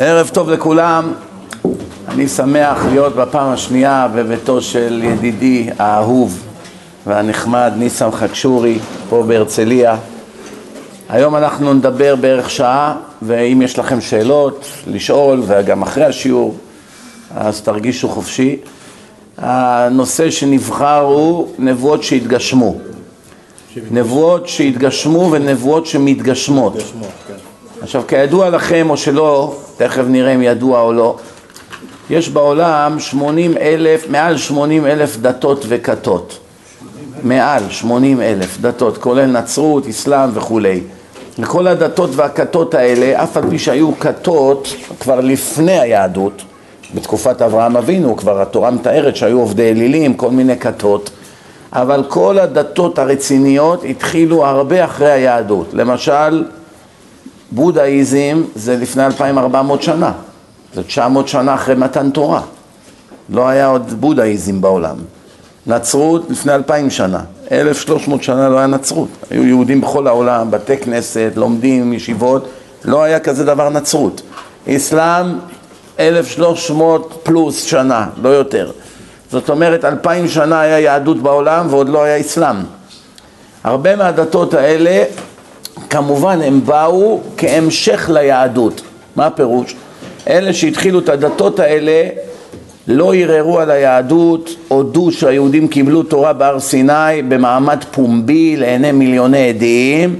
ערב טוב לכולם, אני שמח להיות בפעם השנייה בביתו של ידידי האהוב והנחמד ניסן חגשורי פה בהרצליה. היום אנחנו נדבר בערך שעה, ואם יש לכם שאלות לשאול וגם אחרי השיעור אז תרגישו חופשי. הנושא שנבחר הוא נבואות שהתגשמו. נבואות שהתגשמו ונבואות שמתגשמות. עכשיו, כידוע לכם או שלא, תכף נראה אם ידוע או לא, יש בעולם 80,000 דתות וכתות. מעל 80,000 דתות, כולל נצרות, אסלאם וכו'. לכל הדתות והכתות האלה, אף על פי שהיו כתות כבר לפני היהדות, בתקופת אברהם אבינו, כבר התורה מתארת שהיו עובדי אלילים, כל מיני כתות, אבל כל הדתות הרציניות התחילו הרבה אחרי היהדות. למשל, בודהיזם זה לפני 2400 שנה, זה 900 שנה אחרי מתן תורה. לא היה עוד בודהיזם בעולם. נצרות לפני 2000 שנה, 1300 שנה לא היה נצרות. היו יהודים בכל העולם, בתי כנסת, לומדים, ישיבות, לא היה כזה דבר נצרות. אסלאם 1300 פלוס שנה, לא יותר. זאת אומרת, 2000 שנה היה יהדות בעולם ועוד לא היה אסלאם. הרבה מהדתות האלה, כמובן הם באו כהמשך ליהדות. מה הפירוש? אלה שהתחילו את הדתות האלה לא ירערו על היהדות, הודו שהיהודים קיבלו תורה בהר סיני במעמד פומבי לעיני מיליוני עדים,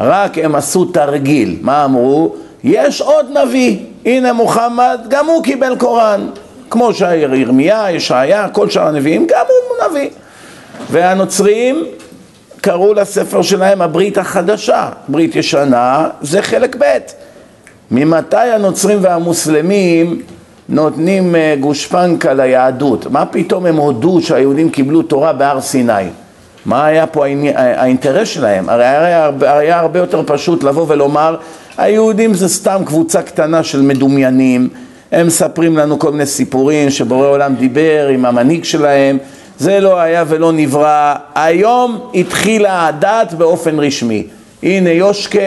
רק הם עשו תרגיל. מה אמרו? יש עוד נביא, הנה מוחמד, גם הוא קיבל קוראן. כמו ירמיה, ישעיה, כל שאר הנביאים, גם הוא נביא. והנוצרים קראו לספר שלהם הברית החדשה, ברית ישנה, זה חלק ב'. ממתי הנוצרים והמוסלמים נותנים גושפנקה ליהדות? מה פתאום הם הודו שהיהודים קיבלו תורה בהר סיני? מה היה פה האינטרס שלהם? הרי היה הרבה יותר פשוט לבוא ולומר, היהודים זה סתם קבוצה קטנה של מדומיינים, הם מספרים לנו כל מיני סיפורים שבורא עולם דיבר עם המנהיג שלהם, זה לא היה ולא נברא. היום התחילה הדת באופן רשמי. הנה יושקה,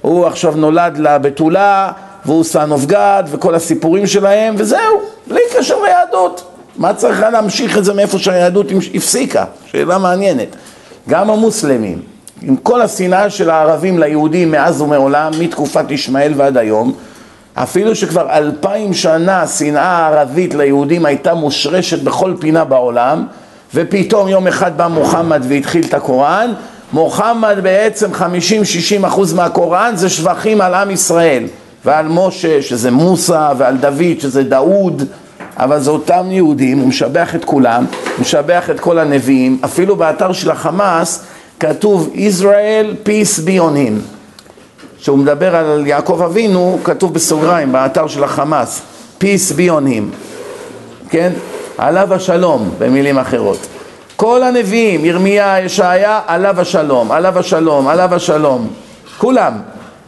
הוא עכשיו נולד לבתולה, והוא סנוף גד, וכל הסיפורים שלהם, וזהו, בלי קשר ליהדות. מה צריכה להמשיך את זה מאיפה שהיהדות הפסיקה? שאלה מעניינת. גם המוסלמים, עם כל השנאה של הערבים ליהודים מאז ומעולם, מתקופת ישמעאל ועד היום, אפילו שכבר 2000 שנה השנאה הערבית ליהודים הייתה מושרשת בכל פינה בעולם, ופתאום יום אחד בא מוחמד והתחיל את הקוראן. מוחמד בעצם 50-60% מהקוראן זה שבחים על עם ישראל, ועל משה שזה מוסא, ועל דוד שזה דאוד, אבל זה אותם יהודים. הוא משבח את כולם, הוא משבח את כל הנביאים. אפילו באתר של החמאס כתוב Israel peace be on him. כשהוא מדבר על יעקב אבינו, כתוב בסוגריים באתר של החמאס, peace be on him, כן? עליו השלום, במילים אחרות. כל הנביאים, ירמיה, ישעיה, עליו השלום, עליו השלום, עליו השלום, כולם.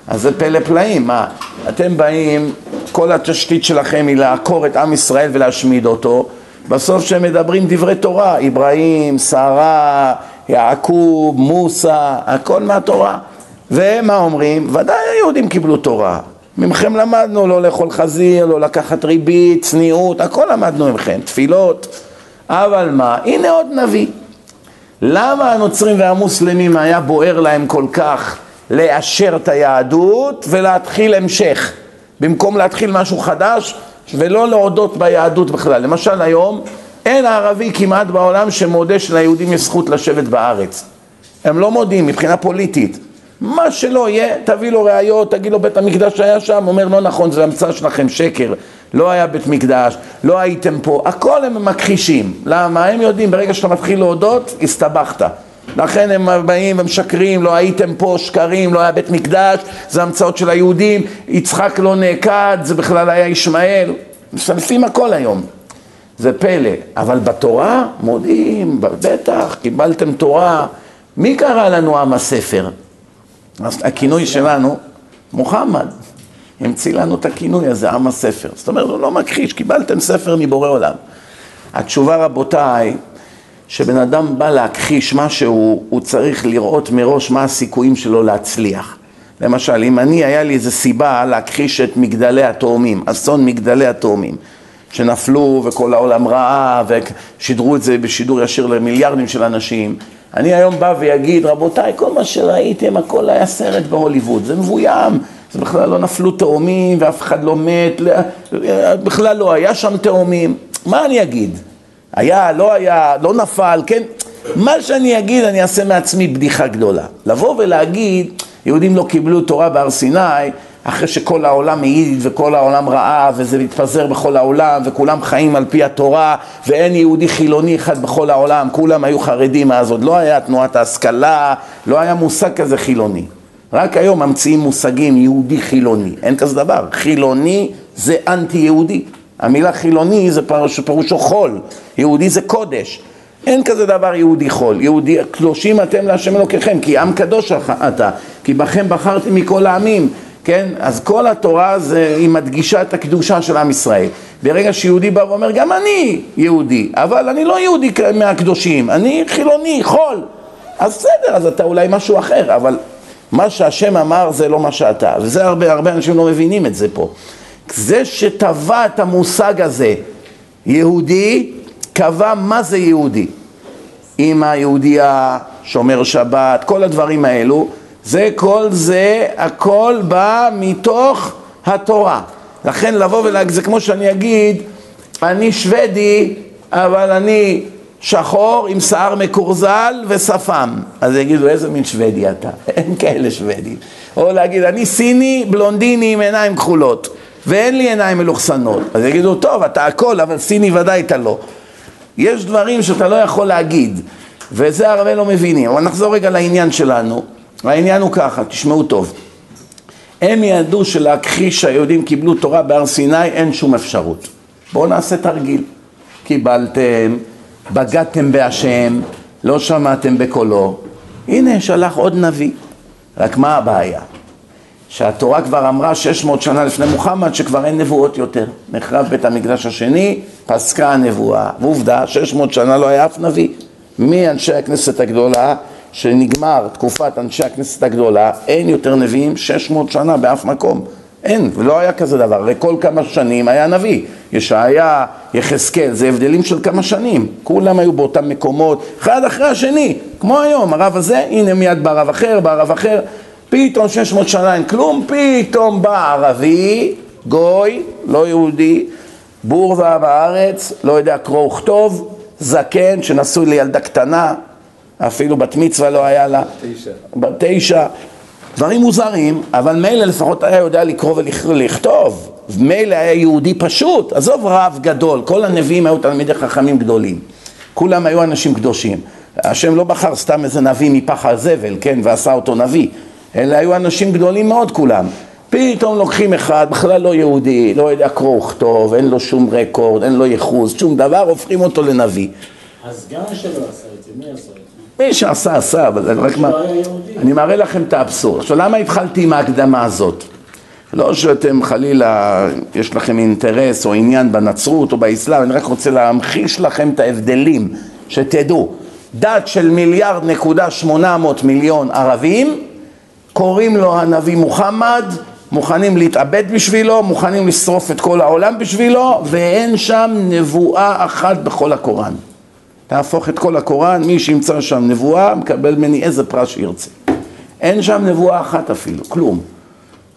אז זה פלא פלאים. מה? אתם באים, כל התשתית שלכם היא לעקור את עם ישראל ולהשמיד אותו. בסוף שהם מדברים דברי תורה, אברהם, שרה, יעקב, מוסא, הכל מהתורה. ומה אומרים? ודאי היהודים קיבלו תורה. ממכם למדנו לא לאכול חזיר, לא לקחת ריבית, צניעות, הכל למדנו ממכם, תפילות. אבל מה? הנה עוד נביא. למה הנוצרים והמוסלמים היה בוער להם כל כך לאשר את היהדות ולהתחיל המשך, במקום להתחיל משהו חדש ולא להודות ביהדות בכלל? למשל היום אין ערבי כמעט בעולם שמודה שליהודים יש זכות לשבת בארץ. הם לא מודים מבחינה פוליטית. מה שלא יהיה, תביא לו ראיות, תגיד לו בית המקדש היה שם, אומר לא נכון, זה המצאה שלכם, שקר, לא היה בית מקדש, לא הייתם פה, הכל הם מכחישים. למה? הם יודעים, ברגע שאתה מתחיל להודות, הסתבכת. לכן הם באים ומשקרים, לא הייתם פה, שקרים, לא היה בית מקדש, זה המצאות של היהודים, יצחק לא נעקד, זה בכלל היה ישמעאל. מסלפים הכל היום. זה פלא. אבל בתורה מודיעים, בטח, קיבלתם תורה. מי קרא לנו עם הספר? הכינוי שלנו, מוחמד, המציא לנו את הכינוי הזה, עם הספר. זאת אומרת, הוא לא מכחיש, קיבלתם ספר מבורא עולם. התשובה, רבותיי, שבן אדם בא להכחיש משהו, הוא צריך לראות מראש מה הסיכויים שלו להצליח. למשל, אם אני היה לי איזו סיבה להכחיש את מגדלי התאומים, אסון מגדלי התאומים, שנפלו וכל העולם ראה ושידרו את זה בשידור ישיר למיליארדים של אנשים, אני היום בא ויגיד, רבותיי, כל מה שראיתם, הכל היה סרט בהוליווד, זה מבוים, זה בכלל לא נפלו תאומים ואף אחד לא מת, בכלל לא היה שם תאומים, מה אני אגיד? היה, לא נפל, כן? מה שאני אגיד, אני אעשה מעצמי בדיחה גדולה. לבוא ולהגיד, יהודים לא קיבלו תורה בהר סיני, אחרי שכל העולם העיד וכל העולם ראה, וזה מתפזר בכל העולם, וכולם חיים על פי התורה, ואין יהודי חילוני אחד בכל העולם, כולם היו חרדים אז, עוד לא היה תנועת ההשכלה, לא היה מושג כזה חילוני. רק היום ממציאים מושגים יהודי חילוני, אין כזה דבר. חילוני זה אנטי יהודי. המילה חילוני זה פירושו חול, יהודי זה קודש. אין כזה דבר יהודי חול, יהודי, קדושים אתם להשם אלוקיכם, כי עם קדוש אתה, כי בכם בחרתם מכל העמים, כן? אז כל התורה זה, היא מדגישה את הקדושה של עם ישראל. ברגע שיהודי בא ואומר, גם אני יהודי, אבל אני לא יהודי מהקדושים, אני חילוני, חול. אז בסדר, אז אתה אולי משהו אחר, אבל מה שהשם אמר זה לא מה שאתה, וזה הרבה אנשים לא מבינים את זה פה. זה שטבע את המושג הזה, יהודי, קבע מה זה יהודי. אמא יהודייה, שומר שבת, כל הדברים האלו, זה הכל בא מתוך התורה. לכן לבוא ולהגיד, זה כמו שאני אגיד, אני שוודי, אבל אני שחור עם שיער מקורזל ושפם. אז יגידו, איזה מין שוודי אתה? אין כאלה שוודים. או להגיד, אני סיני, בלונדיני עם עיניים כחולות, ואין לי עיניים מלוכסנות. אז יגידו, טוב, אתה הכל, אבל סיני ודאי אתה לא. יש דברים שאתה לא יכול להגיד, וזה הרבה לא מבינים. אבל נחזור רגע לעניין שלנו. העניין הוא ככה, תשמעו טוב. הם ידעו שלהכחיש שהיהודים קיבלו תורה בהר סיני, אין שום אפשרות. בואו נעשה תרגיל. קיבלתם, בגדתם בהשם, לא שמעתם בקולו. הנה, שלח עוד נביא. רק מה הבעיה? שהתורה כבר אמרה 600 שנה לפני מוחמד שכבר אין נבואות יותר. נחרב בית המקדש השני, פסקה הנבואה. ועובדה, 600 שנה לא היה אף נביא. מאנשי הכנסת הגדולה, שנגמר תקופת אנשי הכנסת הגדולה, אין יותר נביאים 600 שנה באף מקום. אין, ולא היה כזה דבר. הרי כל כמה שנים היה נביא. ישעיה, יחזקאל, זה הבדלים של כמה שנים. כולם היו באותם מקומות, אחד אחרי השני. כמו היום, הרב הזה, הנה מיד בערב אחר, בערב אחר. פתאום 600 שנה אין כלום, פתאום בא ערבי, גוי, לא יהודי, בור ועם הארץ, לא יודע קרוא וכתוב, זקן שנשוי לילדה קטנה, אפילו בת מצווה לא היה לה, בת תשע, דברים מוזרים, אבל מילא לפחות היה יודע לקרוא ולכתוב, מילא היה יהודי פשוט, עזוב רב גדול, כל הנביאים היו תלמידי חכמים גדולים, כולם היו אנשים קדושים, השם לא בחר סתם איזה נביא מפח הזבל, כן, ועשה אותו נביא, אלה היו אנשים גדולים מאוד כולם. פתאום לוקחים אחד, בכלל לא יהודי, לא יודע קרוא וכתוב, אין לו שום רקורד, אין לו ייחוס, שום דבר, הופכים אותו לנביא. אז גם שלא עשה את זה, מי עשה את זה? מי שעשה, עשה, אבל רק מה... אני מראה לכם את האבסורד. עכשיו, למה התחלתי עם ההקדמה הזאת? לא שאתם חלילה, יש לכם אינטרס או עניין בנצרות או באסלאם, אני רק רוצה להמחיש לכם את ההבדלים, שתדעו. דת של 1.8 מיליארד ערבים, קוראים לו הנביא מוחמד, מוכנים להתאבד בשבילו, מוכנים לשרוף את כל העולם בשבילו, ואין שם נבואה אחת בכל הקוראן. תהפוך את כל הקוראן, מי שימצא שם נבואה, מקבל מני איזה פרש שירצה. אין שם נבואה אחת אפילו, כלום.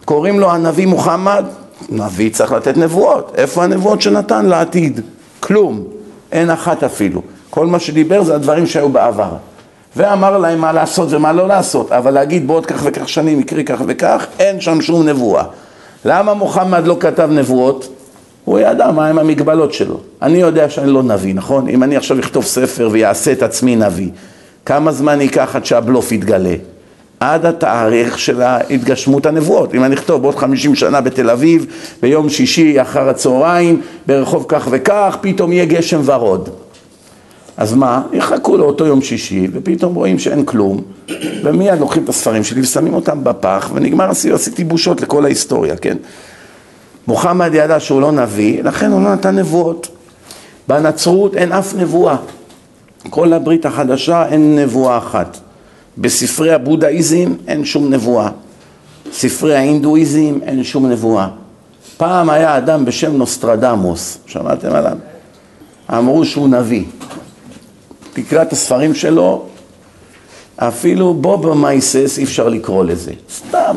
קוראים לו הנביא מוחמד, נביא צריך לתת נבואות. איפה הנבואות שנתן לעתיד? כלום. אין אחת אפילו. כל מה שדיבר זה הדברים שהיו בעבר. ואמר להם מה לעשות ומה לא לעשות, אבל להגיד בעוד כך וכך שנים יקרי כך וכך, אין שם שום נבואה. למה מוחמד לא כתב נבואות? הוא ידע מה הם המגבלות שלו. אני יודע שאני לא נביא, נכון? אם אני עכשיו אכתוב ספר ויעשה את עצמי נביא, כמה זמן ייקח עד שהבלוף יתגלה? עד התאריך של התגשמות הנבואות. אם אני אכתוב בעוד 50 שנה בתל אביב, ביום שישי אחר הצהריים, ברחוב כך וכך, פתאום יהיה גשם ורוד. אז מה? יחכו לאותו יום שישי, ופתאום רואים שאין כלום, ומיד לוקחים את הספרים שלי ושמים אותם בפח, ונגמר הסיוע, עשיתי בושות לכל ההיסטוריה, כן? מוחמד ידע שהוא לא נביא, לכן הוא לא נתן נבואות. בנצרות אין אף נבואה. כל הברית החדשה אין נבואה אחת. בספרי הבודהיזם אין שום נבואה. ספרי ההינדואיזם אין שום נבואה. פעם היה אדם בשם נוסטרדמוס, שמעתם עליו? אמרו שהוא נביא. תקרא את הספרים שלו, אפילו בו במייסס אי אפשר לקרוא לזה. סתם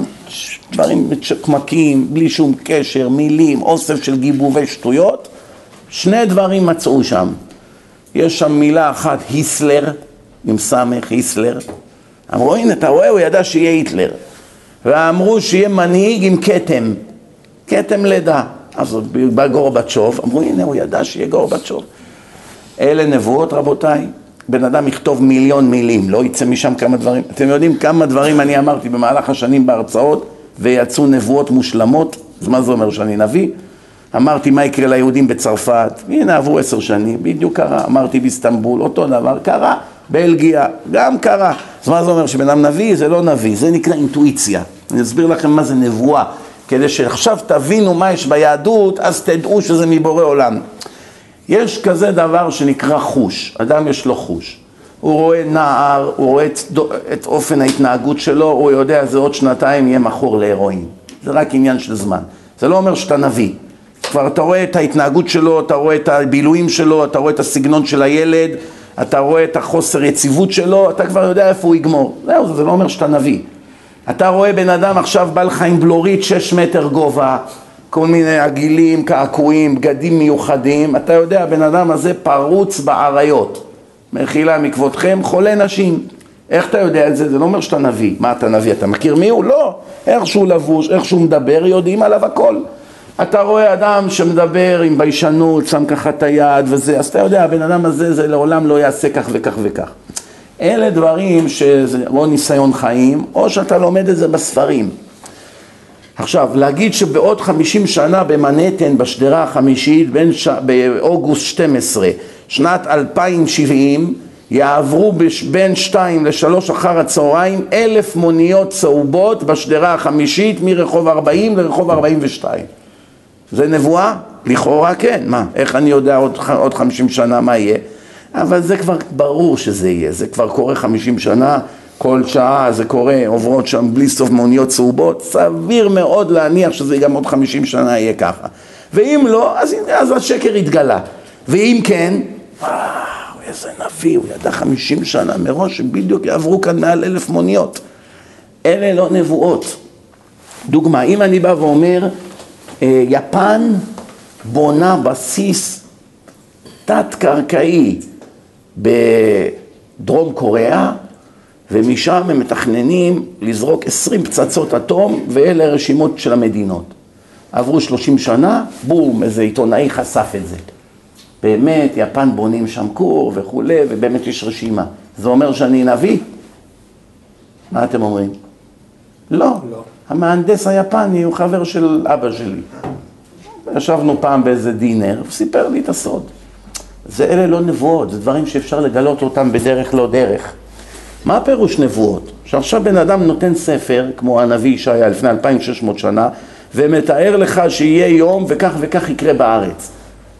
דברים שקמקים, בלי שום קשר, מילים, אוסף של גיבובי שטויות. שני דברים מצאו שם. יש שם מילה אחת, היסלר, עם סמך, היסלר. אמרו, הנה, אתה רואה, הוא ידע שיהיה היטלר. ואמרו שיהיה מנהיג עם כתם, כתם לידה. אז בא גורבצ'וב, אמרו, הנה, הוא ידע שיהיה גורבצ'וב. אלה נבואות, רבותיי. בן אדם יכתוב מיליון מילים, לא יצא משם כמה דברים. אתם יודעים כמה דברים אני אמרתי במהלך השנים בהרצאות, ויצאו נבואות מושלמות. אז מה זה אומר שאני נביא? אמרתי מה יקרה ליהודים בצרפת, הנה עברו 10 שנים, בדיוק קרה. אמרתי באיסטנבול, אותו דבר קרה, בלגיה, גם קרה. אז מה זה אומר שבן אדם נביא? זה לא נביא, זה נקרא אינטואיציה. אני אסביר לכם מה זה נבואה, כדי שעכשיו תבינו מה יש ביהדות, אז תדעו שזה מבורא עולם. יש כזה דבר שנקרא חוש, אדם יש לו חוש. הוא רואה נער, הוא רואה את אופן ההתנהגות שלו, הוא יודע זה עוד 2 יהיה מכור להירואין. זה רק עניין של זמן. זה לא אומר שאתה נביא. כבר אתה רואה את ההתנהגות שלו, אתה רואה את הבילויים שלו, אתה רואה את הסגנון של הילד, אתה רואה את החוסר יציבות שלו, אתה כבר יודע איפה הוא יגמור. זהו, זה לא אומר שאתה נביא. אתה רואה בן אדם עכשיו בא לך עם בלורית 6 מטר גובה, כל מיני עגילים, קעקועים, בגדים מיוחדים. אתה יודע, הבן אדם הזה פרוץ בעריות. מחילה מכבודכם, חולה נשים. איך אתה יודע את זה? זה לא אומר שאתה נביא. מה אתה נביא? אתה מכיר מי הוא? לא. איך שהוא לבוש, איך שהוא מדבר, יודעים עליו הכל. אתה רואה אדם שמדבר עם ביישנות, שם ככה את היד וזה. אז אתה יודע, הבן אדם הזה זה לעולם לא יעשה כך וכך וכך. אלה דברים שזה או ניסיון חיים, או שאתה לומד את זה בספרים. עכשיו, להגיד שבעוד 50 שנה במנהטן, בשדרה החמישית, באוגוסט 12, שנת 2070, יעברו בין 2 ל-3 אחר הצהריים 1,000 מוניות צהובות בשדרה החמישית מרחוב 40 לרחוב 42. זה נבואה? לכאורה כן. מה? איך אני יודע עוד 50 שנה מה יהיה? אבל זה כבר ברור שזה יהיה. זה כבר קורה 50 שנה. כל שעה זה קורה, עוברות שם בלי סוף מוניות צהובות, סביר מאוד להניח שזה גם עוד 50 שנה יהיה ככה. ואם לא, אז השקר התגלה. ואם כן, וואו, איזה נביא, הוא ידע 50 שנה מראש, בדיוק יעברו כאן מעל 1,000 מוניות. אלה לא נבואות. דוגמה, אם אני בא ואומר, יפן בונה בסיס תת-קרקעי בדרום קוריאה, ומשם הם מתכננים לזרוק 20 פצצות אטום, ואלה רשימות של המדינות. עברו 30 שנה, בום, איזה עיתונאי חשף את זה. באמת, יפן בונים שם כור וכו', ובאמת יש רשימה. זה אומר שאני נביא? מה אתם אומרים? לא. המהנדס היפני הוא חבר של אבא שלי. ישבנו פעם באיזה דינר, וסיפר לי את הסוד. אלה לא נבואות, זה דברים שאפשר לגלות אותם בדרך לא דרך. מה הפירוש נבואות? שעכשיו בן אדם נותן ספר, כמו הנביא ישעיה לפני 2600 שנה, ומתאר לך שיהיה יום וכך וכך יקרה בארץ.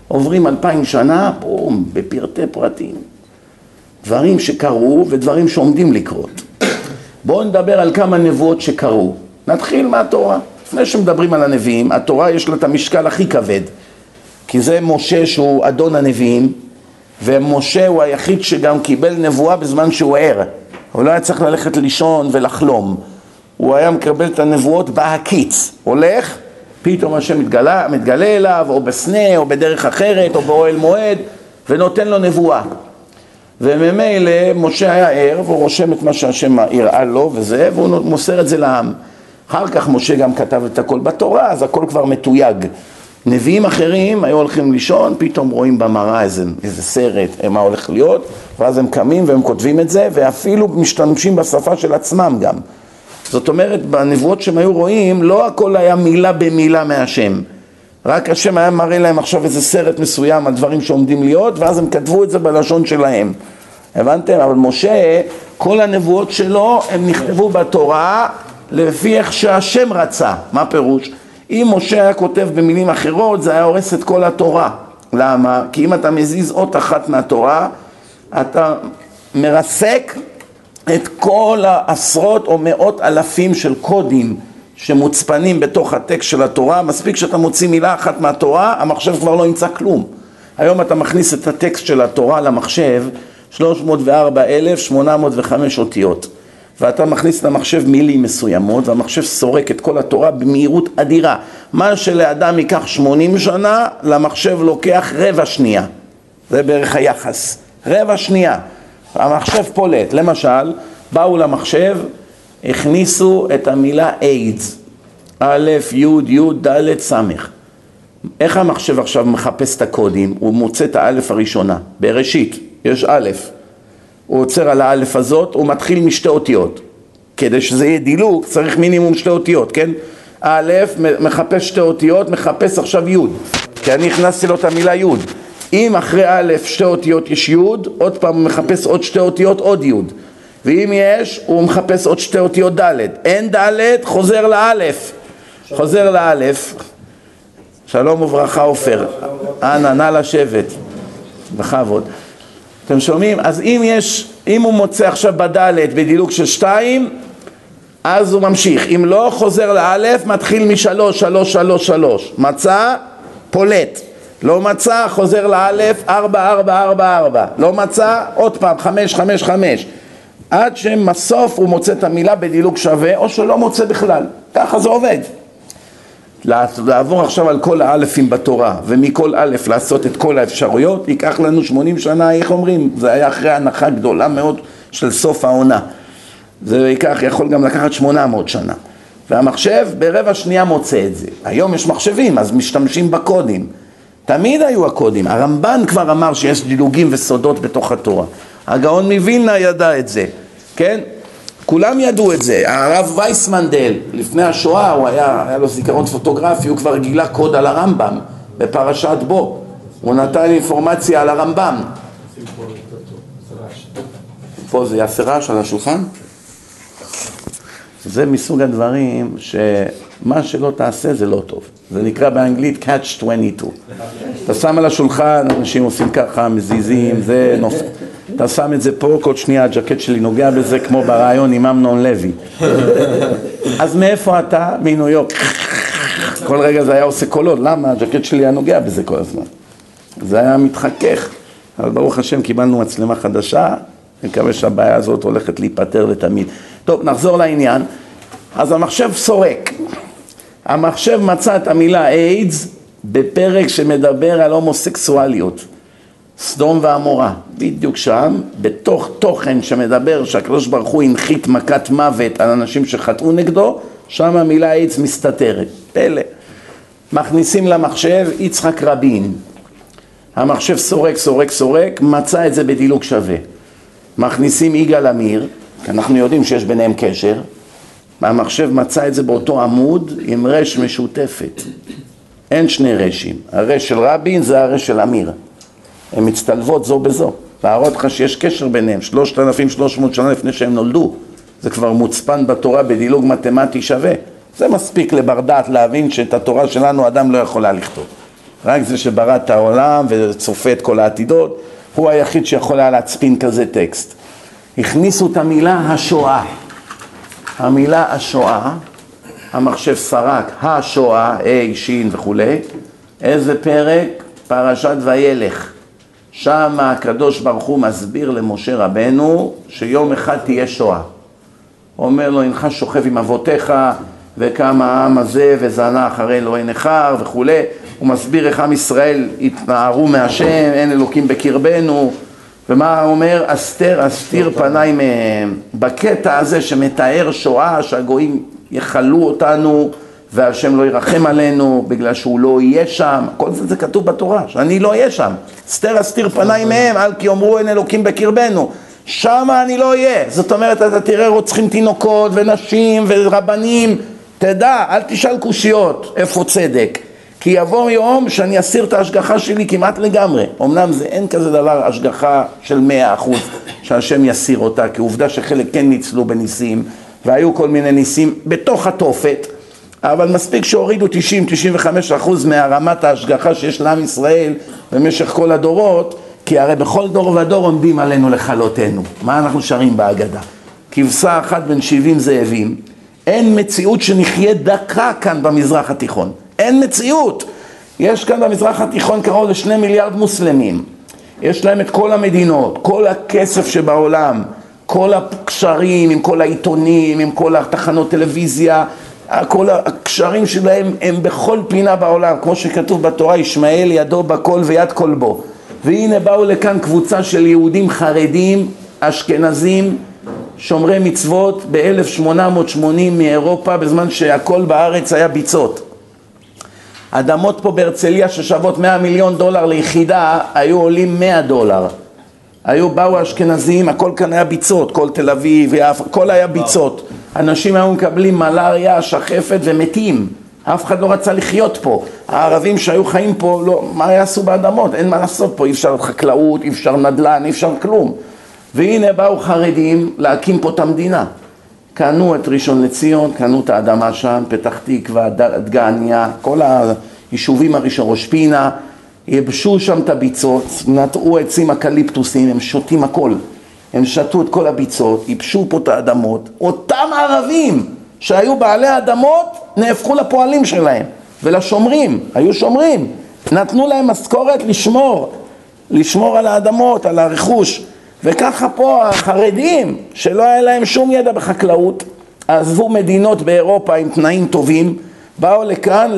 עוברים 2000 שנה, בום, בפרטי פרטים. דברים שקרו ודברים שעומדים לקרות. בואו נדבר על כמה נבואות שקרו. נתחיל מהתורה. לפני שמדברים על הנביאים, התורה יש לה את המשקל הכי כבד. כי זה משה שהוא אדון הנביאים, ומשה הוא היחיד שגם קיבל נבואה בזמן שהוא ער. הוא לא היה צריך ללכת לישון ולחלום. הוא היה מקבל את הנבואות בהקיץ. הולך, פתאום השם מתגלה אליו, או בסנה, או בדרך אחרת, או באוהל מועד, ונותן לו נבואה. וממילא משה היה ער, והוא רושם את מה שהשם הראה לו וזה, והוא מוסר את זה לעם. אחר כך משה גם כתב את הכל בתורה, אז הכל כבר מתויג. נביאים אחרים היו הולכים לישון, פתאום רואים במראה איזה סרט, מה הולך להיות, ואז הם קמים והם כותבים את זה, ואפילו משתמשים בשפה של עצמם גם. זאת אומרת, בנבואות שהם היו רואים, לא הכל היה מילה במילה מהשם. רק השם היה מראה להם עכשיו איזה סרט מסוים על דברים שעומדים להיות, ואז הם כתבו את זה בלשון שלהם. הבנתם? אבל משה, כל הנבואות שלו, הם נכתבו בתורה לפי איך שהשם רצה. מה פירוש? אם משה היה כותב במילים אחרות, זה היה הורס את כל התורה. למה? כי אם אתה מזיז אות אחת מהתורה, אתה מרסק את כל העשרות או מאות אלפים של קודים שמוצפנים בתוך הטקסט של התורה, מספיק שאתה מוציא מילה אחת מהתורה, המחשב כבר לא ימצא כלום. היום אתה מכניס את הטקסט של התורה למחשב, 304,805 אותיות, ואתה מכניס למחשב מילים מסוימות, והמחשב סורק את כל התורה במהירות אדירה. מה שלאדם ייקח 80 שנה, למחשב לוקח רבע שנייה. זה בערך היחס. רבע שנייה. המחשב פולט. למשל, באו למחשב, הכניסו את המילה איידס. א', י', י', ד', ס'. איך המחשב עכשיו מחפש את הקודים? הוא מוצא את האלף הראשונה. בראשית, יש א'. הוא עוצר על האלף הזאת, הוא מתחיל משתי אותיות. כדי שזה יהיה דילוג, צריך מינימום שתי אותיות, כן? א', מחפש שתי אותיות, מחפש עכשיו י', כי אני הכנסתי לו את המילה י'. אם אחרי א' שתי אותיות יש י', עוד פעם הוא מחפש עוד שתי אותיות, עוד י'. ואם יש, הוא מחפש עוד שתי אותיות ד'. אין ד', חוזר לאלף. חוזר לאלף. שלום וברכה עופר. אנא, נא לשבת. בכבוד. אתם שומעים? אז אם הוא מוצא עכשיו בדלת בדילוג של 2, אז הוא ממשיך. אם לא, חוזר לאלף, מתחיל משלוש, שלוש, שלוש, שלוש. מצא, פולט. לא מצא, חוזר לאלף, 4, 4, 4, 4. לא מצא, עוד פעם, 5, 5, 5. עד שמסוף הוא מוצא את המילה בדילוג שווה, או שלא מוצא בכלל. ככה זה עובד. לעבור עכשיו על כל האלפים בתורה, ומכל אלף לעשות את כל האפשרויות, ייקח לנו 80 שנה, איך אומרים? זה היה אחרי הנחה גדולה מאוד של סוף העונה. זה יכול גם לקחת 800 שנה. והמחשב ברבע שנייה מוצא את זה. היום יש מחשבים, אז משתמשים בקודים. תמיד היו הקודים. הרמב"ן כבר אמר שיש דילוגים וסודות בתוך התורה. הגאון מווילנה ידע את זה, כן? כולם ידעו את זה. הרב וייסמנדל, לפני השואה, היה לו זיכרון פוטוגרפי, הוא כבר גילה קוד על הרמב"ם, בפרשת בו. הוא נתן אינפורמציה על הרמב"ם. פה זה יעשה רעש על השולחן? זה מסוג הדברים שמה שלא תעשה זה לא טוב. זה נקרא באנגלית catch 22. אתה שם על השולחן, אנשים עושים ככה, מזיזים, זה נופל. אתה שם את זה פה, כל שנייה הג'קט שלי נוגע בזה כמו ברעיון עם אמנון לוי. אז מאיפה אתה? מניו יורק. כל רגע זה היה עושה קולות, למה? הג'קט שלי היה נוגע בזה כל הזמן. זה היה מתחכך. אבל ברוך השם קיבלנו מצלמה חדשה, אני מקווה שהבעיה הזאת הולכת להיפטר לתמיד. טוב, נחזור לעניין. אז המחשב סורק. המחשב מצא את המילה איידס בפרק שמדבר על הומוסקסואליות. סדום ועמורה, בדיוק שם, בתוך תוכן שמדבר שהקדוש ברוך הוא הנחית מכת מוות על אנשים שחטאו נגדו, שם המילה עץ מסתתרת. פלא. מכניסים למחשב יצחק רבין. המחשב סורק, סורק, סורק, מצא את זה בדילוג שווה. מכניסים יגאל אמיר, כי אנחנו יודעים שיש ביניהם קשר, המחשב מצא את זה באותו עמוד עם רש משותפת. אין שני רשים. הרש של רבין זה הרש של אמיר. הן מצטלבות זו בזו. להראות לך שיש קשר ביניהם. 3,300 שנה לפני שהם נולדו. זה כבר מוצפן בתורה בדילוג מתמטי שווה. זה מספיק לברדעת להבין שאת התורה שלנו אדם לא יכולה לכתוב. רק זה שברא את העולם וצופה את כל העתידות, הוא היחיד שיכול היה להצפין כזה טקסט. הכניסו את המילה השואה. המילה השואה, המחשב סרק, השואה, שין וכו'. איזה פרק? פרשת וילך. שם הקדוש ברוך הוא מסביר למשה רבנו שיום אחד תהיה שואה. הוא אומר לו, אינך שוכב עם אבותיך וקם העם הזה וזנה אחרי אלוהי נכר וכו'. הוא מסביר איך עם ישראל התנערו מהשם, אין אלוקים בקרבנו. ומה הוא אומר? אסתיר פניי מהם. בקטע הזה שמתאר שואה, שהגויים יחלו אותנו והשם לא ירחם עלינו, בגלל שהוא לא יהיה שם. כל זה, זה כתוב בתורה, שאני לא יהיה שם. אסתיר פניי מהם, על כי אומרו אין אלוקים בקרבנו. שם אני לא יהיה. זאת אומרת, אתה תראה רוצחים תינוקות ונשים ורבנים. תדע, אל תשאל קושיות, איפה צדק. כי יבוא יום שאני אסיר את ההשגחה שלי כמעט לגמרי. אמנם זה אין כזה דבר השגחה של 100% שהשם יסיר אותה, כי עובדה שחלק כן ניצלו בניסים, והיו כל מיני ניסים בתוך התופת, אבל מספיק שהורידו 90-95% מהרמת ההשגחה שיש לעם ישראל במשך כל הדורות, כי הרי בכל דור ודור עומדים עלינו לכלותנו. מה אנחנו שרים באגדה? כבשה אחת בין 70 זאבים, אין מציאות שנחיה דקה כאן במזרח התיכון. אין מציאות. יש כאן במזרח התיכון קרוב ל2 מיליארד מוסלמים. יש להם את כל המדינות, כל הכסף שבעולם, כל הקשרים, עם כל העיתונים, עם כל התחנות טלוויזיה, כל הקשרים שלהם הם בכל פינה בעולם, כמו שכתוב בתורה, ישמעאל ידו בכל ויד כל בו. והנה באו לכאן קבוצה של יהודים חרדים, אשכנזים, שומרי מצוות ב-1880 מאירופה, בזמן שהכל בארץ היה ביצות. אדמות פה בהרצליה ששוות $100 מיליון ליחידה, היו עולים $100. באו האשכנזים, הכל כאן היה ביצות, כל תל אביב, הכל היה ביצות. אנשים היו מקבלים מלריה, שחפת ומתים. אף אחד לא רצה לחיות פה. הערבים שהיו חיים פה, לא, מה יעשו באדמות? אין מה לעשות פה, אי אפשר חקלאות, אי אפשר נדלן, אי אפשר כלום. והנה באו חרדים להקים פה את המדינה. קנו את ראשון לציון, קנו את האדמה שם, פתח תקווה, דגניה, כל היישובים הראשון, ראש פינה, יבשו שם את הביצות, נטעו עצים אקליפטוסים, הם שותים הכל. הם שתו את כל הביצות, יבשו פה את האדמות. אותם ערבים שהיו בעלי האדמות נהפכו לפועלים שלהם ולשומרים, היו שומרים. נתנו להם משכורת לשמור על האדמות, על הרכוש. וככה פה החרדים, שלא היה להם שום ידע בחקלאות, עזבו מדינות באירופה עם תנאים טובים, באו לכאן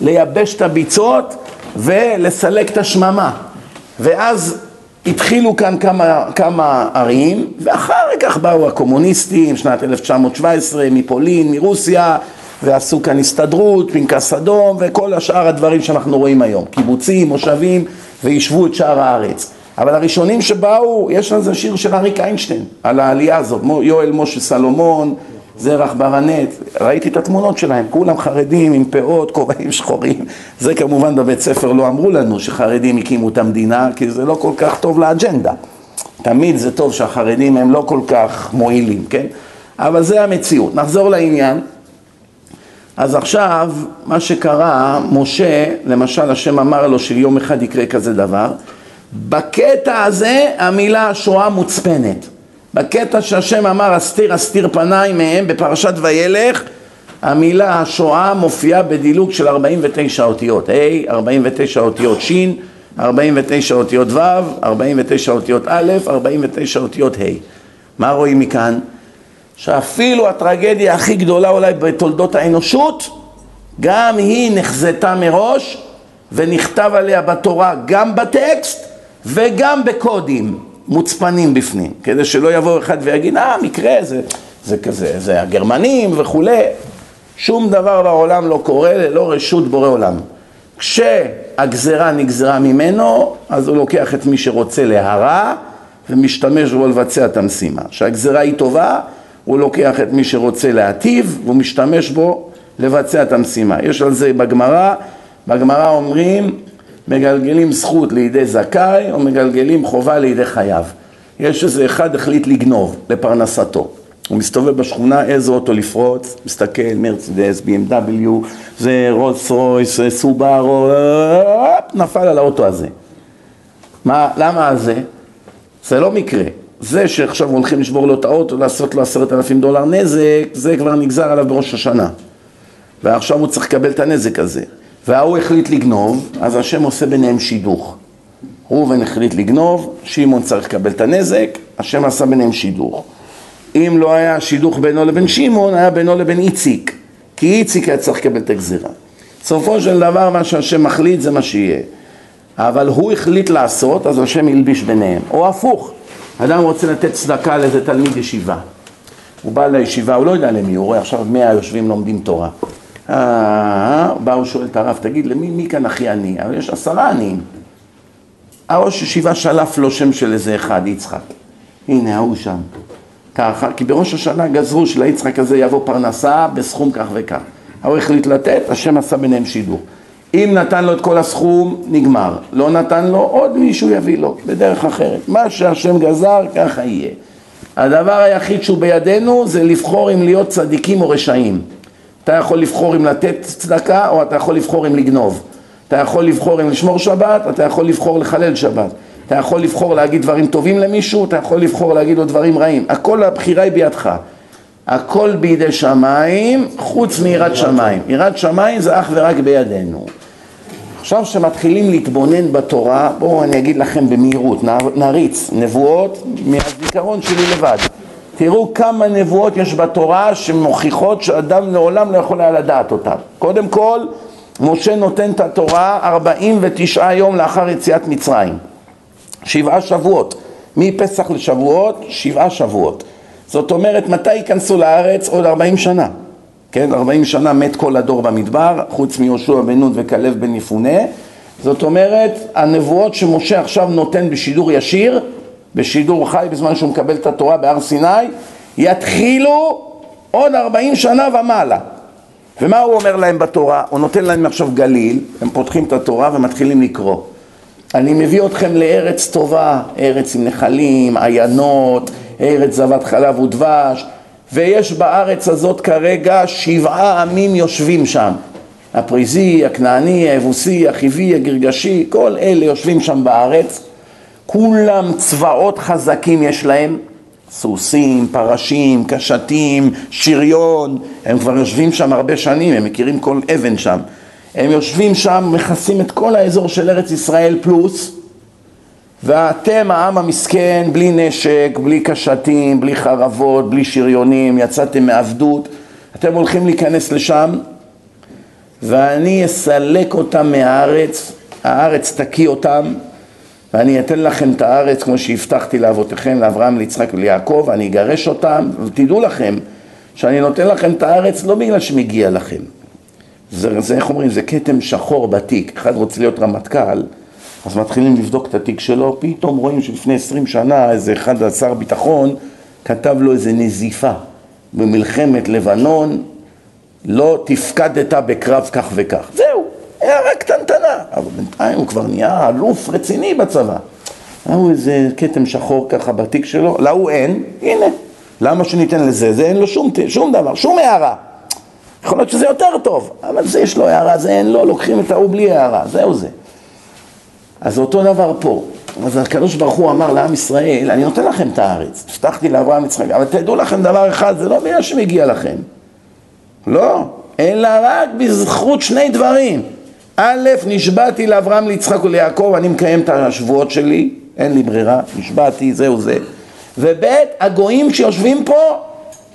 לייבש את הביצות ולסלק את השממה. ואז התחילו כאן כמה ערים, ואחר כך באו הקומוניסטים, שנת 1917, מפולין, מרוסיה, ועשו כאן הסתדרות, פנקס אדום, וכל השאר הדברים שאנחנו רואים היום, קיבוצים, מושבים, וישבו את שאר הארץ. אבל הראשונים שבאו, יש לזה שיר של אריק איינשטיין, על העלייה הזאת, יואל משה סלומון, זרח ברנט, ראיתי את התמונות שלהם, כולם חרדים עם פאות, כובעים שחורים. זה כמובן בבית ספר לא אמרו לנו שחרדים הקימו את המדינה, כי זה לא כל כך טוב לאג'נדה. תמיד זה טוב שהחרדים הם לא כל כך מועילים, כן? אבל זה המציאות. נחזור לעניין. אז עכשיו, מה שקרה, משה, למשל, השם אמר לו שיום אחד יקרה כזה דבר, בקטע הזה המילה השואה מוצפנת. בקטע שהשם אמר אסתיר אסתיר פניים מהם בפרשת וילך, המילה השואה מופיעה בדילוג של 49 אותיות A, 49 אותיות ש, 49 אותיות ו, 49 אותיות א, 49 אותיות ה. מה רואים מכאן? שאפילו הטרגדיה הכי גדולה אולי בתולדות האנושות, גם היא נחזתה מראש ונכתב עליה בתורה גם בטקסט וגם בקודים מוצפנים בפנים, כדי שלא יבוא אחד ויגיד, מקרה זה כזה, זה הגרמנים וכולי. שום דבר בעולם לא קורה ללא רשות בורא עולם. כשהגזרה נגזרה ממנו, אז הוא לוקח את מי שרוצה להרע ומשתמש בו לבצע את המשימה. כשהגזרה היא טובה, הוא לוקח את מי שרוצה להטיב ומשתמש בו לבצע את המשימה. יש על זה בגמרא, אומרים, מגלגלים זכות לידי זכאי, או מגלגלים חובה לידי חייו. יש איזה אחד החליט לגנוב לפרנסתו. הוא מסתובב בשכונה, איזה אוטו לפרוץ, מסתכל, מרצדס, BMW, זה רולס רויס, סובארו, נפל על האוטו הזה. למה זה? זה לא מקרה. זה שעכשיו הולכים לשבור לו את האוטו, לעשות לו $10,000 נזק, זה כבר נגזר עליו בראש השנה. ועכשיו הוא צריך לקבל את הנזק הזה. והוא החליט לגנוב, אז השם עושה ביניהם שידוך. ראובן החליט לגנוב, שמעון צריך לקבל את הנזק, השם עשה ביניהם שידוך. אם לא היה שידוך בינו לבין שמעון, היה בינו לבין איציק, כי איציק היה צריך לקבל את הגזירה. סופו של דבר, מה שהשם מחליט זה מה שיהיה. אבל הוא החליט לעשות, אז השם ילביש ביניהם. או הפוך, אדם רוצה לתת צדקה לאיזה תלמיד ישיבה. הוא בא לישיבה, הוא לא יודע למי, הוא רואה עכשיו 100 יושבים לומדים תורה. באו שואל את הרב, תגיד למי כאן הכי עני? אבל יש 10 עניים. הראש ישיבה שלף לו שם של איזה אחד, יצחק. הנה, הוא שם. ככה, כי בראש השנה גזרו של היצחק הזה יבוא פרנסה בסכום כך וכך. הוא החליט לתת, השם עשה ביניהם שידור. אם נתן לו את כל הסכום, נגמר. לא נתן לו, עוד מישהו יביא לו, בדרך אחרת. מה שהשם גזר, ככה יהיה. הדבר היחיד שהוא בידינו זה לבחור אם להיות צדיקים או רשעים. אתה יכול לבחור אם לתת צדקה, או אתה יכול לבחור אם לגנוב. אתה יכול לבחור אם לשמור שבת, אתה יכול לבחור לחלל שבת. אתה יכול לבחור להגיד דברים טובים למישהו, אתה יכול לבחור להגיד לו דברים רעים. הכל הבחירה היא בידך. הכל בידי שמיים, חוץ מיראת שמיים. יראת שמיים זה אך ורק בידינו. עכשיו שמתחילים להתבונן בתורה, בואו אני אגיד לכם במהירות, נריץ נבואות מהזיכרון שלי לבד. תראו כמה נבואות יש בתורה שמוכיחות שאדם לעולם לא יכול היה לדעת אותן. קודם כל, משה נותן את התורה 49 יום לאחר יציאת מצרים. 7 שבועות. מפסח לשבועות, 7 שבועות. זאת אומרת, מתי ייכנסו לארץ? עוד 40 שנה. כן, 40 שנה מת כל הדור במדבר, חוץ מיהושע בן נון וכלב בן יפונה. זאת אומרת, הנבואות שמשה עכשיו נותן בשידור ישיר, בשידור חי בזמן שהוא מקבל את התורה בהר סיני, יתחילו עוד 40 שנה ומעלה. ומה הוא אומר להם בתורה? הוא נותן להם עכשיו גליל, הם פותחים את התורה ומתחילים לקרוא. אני מביא אתכם לארץ טובה, ארץ עם נחלים, עיינות, ארץ זבת חלב ודבש, ויש בארץ הזאת כרגע 7 עמים יושבים שם. הפריזי, הכנעני, היבוסי, החיבי, הגרגשי, כל אלה יושבים שם בארץ. כולם צבאות חזקים יש להם, סוסים, פרשים, קשתים, שריון. הם כבר יושבים שם הרבה שנים, הם מכירים כל אבן שם. הם יושבים שם, מכסים את כל האזור של ארץ ישראל פלוס, ואתם העם המסכן, בלי נשק, בלי קשתים, בלי חרבות, בלי שריונים, יצאתם מעבדות, אתם הולכים להיכנס לשם, ואני אסלק אותם מהארץ, הארץ תקיא אותם, ואני אתן לכם את הארץ כמו שהבטחתי לאבותיכם, לאברהם, ליצחק וליעקב, אני אגרש אותם, ותדעו לכם שאני נותן לכם את הארץ לא בגלל שמגיע לכם. זה איך אומרים, זה כתם שחור בתיק, אחד רוצה להיות רמטכ"ל, אז מתחילים לבדוק את התיק שלו, פתאום רואים שלפני 20 שנה איזה אחד השר ביטחון כתב לו איזה נזיפה במלחמת לבנון, לא תפקדת בקרב כך וכך. זהו, הערה קטנטנה, אבל בינתיים הוא כבר נהיה אלוף רציני בצבא. הוא איזה כתם שחור ככה בתיק שלו, לא הוא אין, הנה, למה שניתן לזה? זה אין לו שום דבר, שום הערה. יכול להיות שזה יותר טוב, אבל זה יש לו הערה, זה אין לו, לוקחים את ההוא בלי הערה, זהו זה. אז אותו דבר פה. אז הקדוש ברוך הוא אמר לעם ישראל, אני נותן לכם את הארץ, הבטחתי לאברהם יצחק, אבל תדעו לכם דבר אחד, זה לא בגלל שמגיע לכם. לא, אלא רק בזכות 2 דברים. א', נשבעתי לאברהם, ליצחק וליעקב, אני מקיים את השבועות שלי, אין לי ברירה, נשבעתי, זהו זה. וב', הגויים שיושבים פה,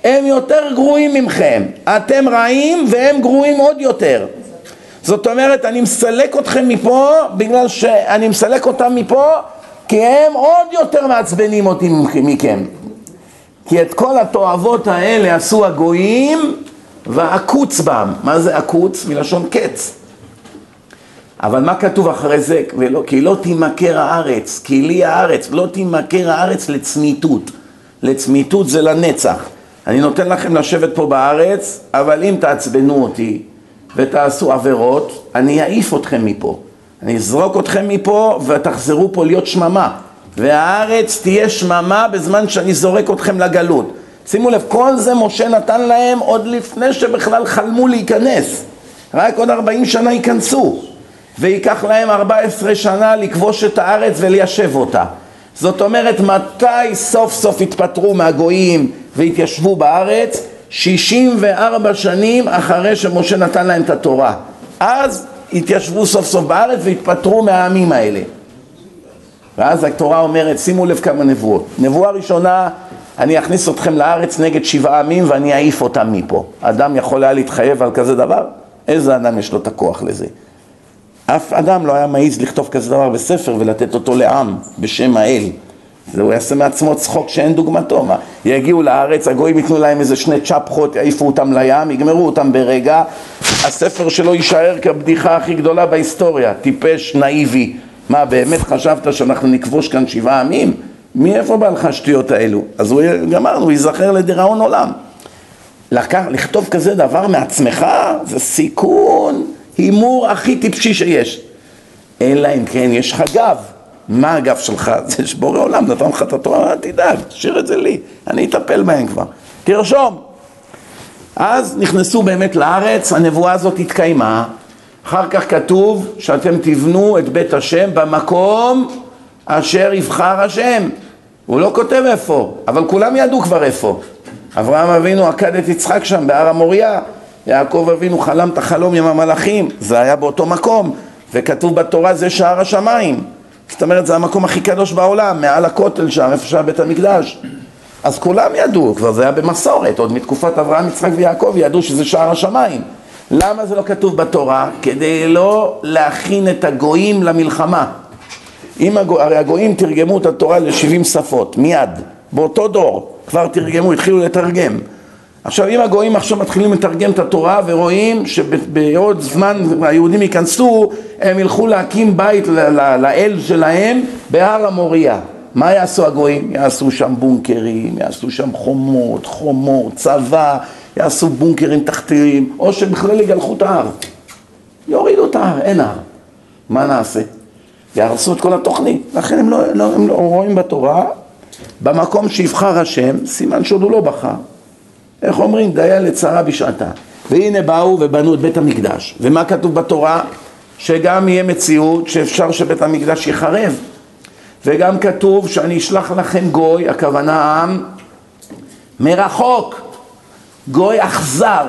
הם יותר גרועים ממכם. אתם רעים והם גרועים עוד יותר. זאת אומרת, אני מסלק אתכם מפה, בגלל שאני מסלק אותם מפה, כי הם עוד יותר מעצבנים אותי מכם. כי את כל התועבות האלה עשו הגויים, והקוץ בם. מה זה הקוץ? מלשון קץ. אבל מה כתוב אחרי זה? כי לא תימכר הארץ, כי לי הארץ, לא תימכר הארץ לצמיתות. לצמיתות זה לנצח. אני נותן לכם לשבת פה בארץ, אבל אם תעצבנו אותי, ותעשו עבירות, אני אעיף אתכם מפה. אני אזרוק אתכם מפה, ותחזרו פה להיות שממה. והארץ תהיה שממה בזמן שאני זורק אתכם לגלות. שימו לב, כל זה משה נתן להם עוד לפני שבכלל חלמו להיכנס. רק עוד 40 שנה ייכנסו. ויקח להם 14 שנה לכבוש את הארץ וליישב אותה. זאת אומרת, מתי סוף סוף התפטרו מהגויים והתיישבו בארץ? 64 שנים אחרי שמשה נתן להם את התורה. אז התיישבו סוף סוף בארץ והתפטרו מהעמים האלה. ואז התורה אומרת, שימו לב כמה נבואות. נבואה ראשונה, אני אכניס אתכם לארץ נגד 7 עמים ואני אעיף אותם מפה. אדם יכול היה להתחייב על כזה דבר? איזה אדם יש לו את הכוח לזה? אף אדם לא היה מעיז לכתוב כזה דבר בספר ולתת אותו לעם בשם האל. הוא יעשה מעצמו צחוק שאין דוגמתו. יגיעו לארץ, הגויים יתנו להם איזה 2 צ'פחות, יעיפו אותם לים, יגמרו אותם ברגע. הספר שלו יישאר כבדיחה הכי גדולה בהיסטוריה. טיפש, נאיבי. מה, באמת חשבת שאנחנו נכבוש כאן 7 עמים? מאיפה בא לך השטויות האלו? אז הוא גמר, הוא ייזכר לדיראון עולם. לכתוב כזה דבר מעצמך, זה סיכון, הימור הכי טיפשי שיש. אלא אם כן יש לך גב. מה הגב שלך? זה שבורא עולם, נתן לך את התורה, תדאג, תשאיר את זה לי, אני אטפל בהם כבר. תרשום. אז נכנסו באמת לארץ, הנבואה הזאת התקיימה, אחר כך כתוב שאתם תבנו את בית השם במקום אשר יבחר השם. הוא לא כותב איפה, אבל כולם ידעו כבר איפה. אברהם אבינו עקד את יצחק שם בהר המוריה, יעקב אבינו חלם את החלום עם המלאכים, זה היה באותו מקום, וכתוב בתורה זה שער השמיים. זאת אומרת, זה המקום הכי קדוש בעולם, מעל הכותל שם, איפה שהיה בית המקדש. אז כולם ידעו, כבר זה היה במסורת, עוד מתקופת אברהם, יצחק ויעקב ידעו שזה שער השמיים. למה זה לא כתוב בתורה? כדי לא להכין את הגויים למלחמה. הרי הגויים תרגמו את התורה ל70 שפות, מיד, באותו דור, כבר תרגמו, התחילו לתרגם. עכשיו, אם הגויים עכשיו מתחילים לתרגם את התורה ורואים שבעוד זמן היהודים ייכנסו, הם ילכו להקים בית לאל שלהם בהר המוריה. מה יעשו הגויים? יעשו שם בונקרים, יעשו שם חומות, צבא, יעשו בונקרים תחתיים, או שבכלל יגלחו את ההר. יורידו את ההר, אין הר. מה נעשה? יהרסו את כל התוכנית. לכן הם לא רואים בתורה, במקום שיבחר השם, סימן שעוד הוא לא בחר. איך אומרים? דיה לצרה בשעתה. והנה באו ובנו את בית המקדש. ומה כתוב בתורה? שגם יהיה מציאות שאפשר שבית המקדש יחרב. וגם כתוב שאני אשלח לכם גוי, הכוונה העם, מרחוק. גוי אכזר,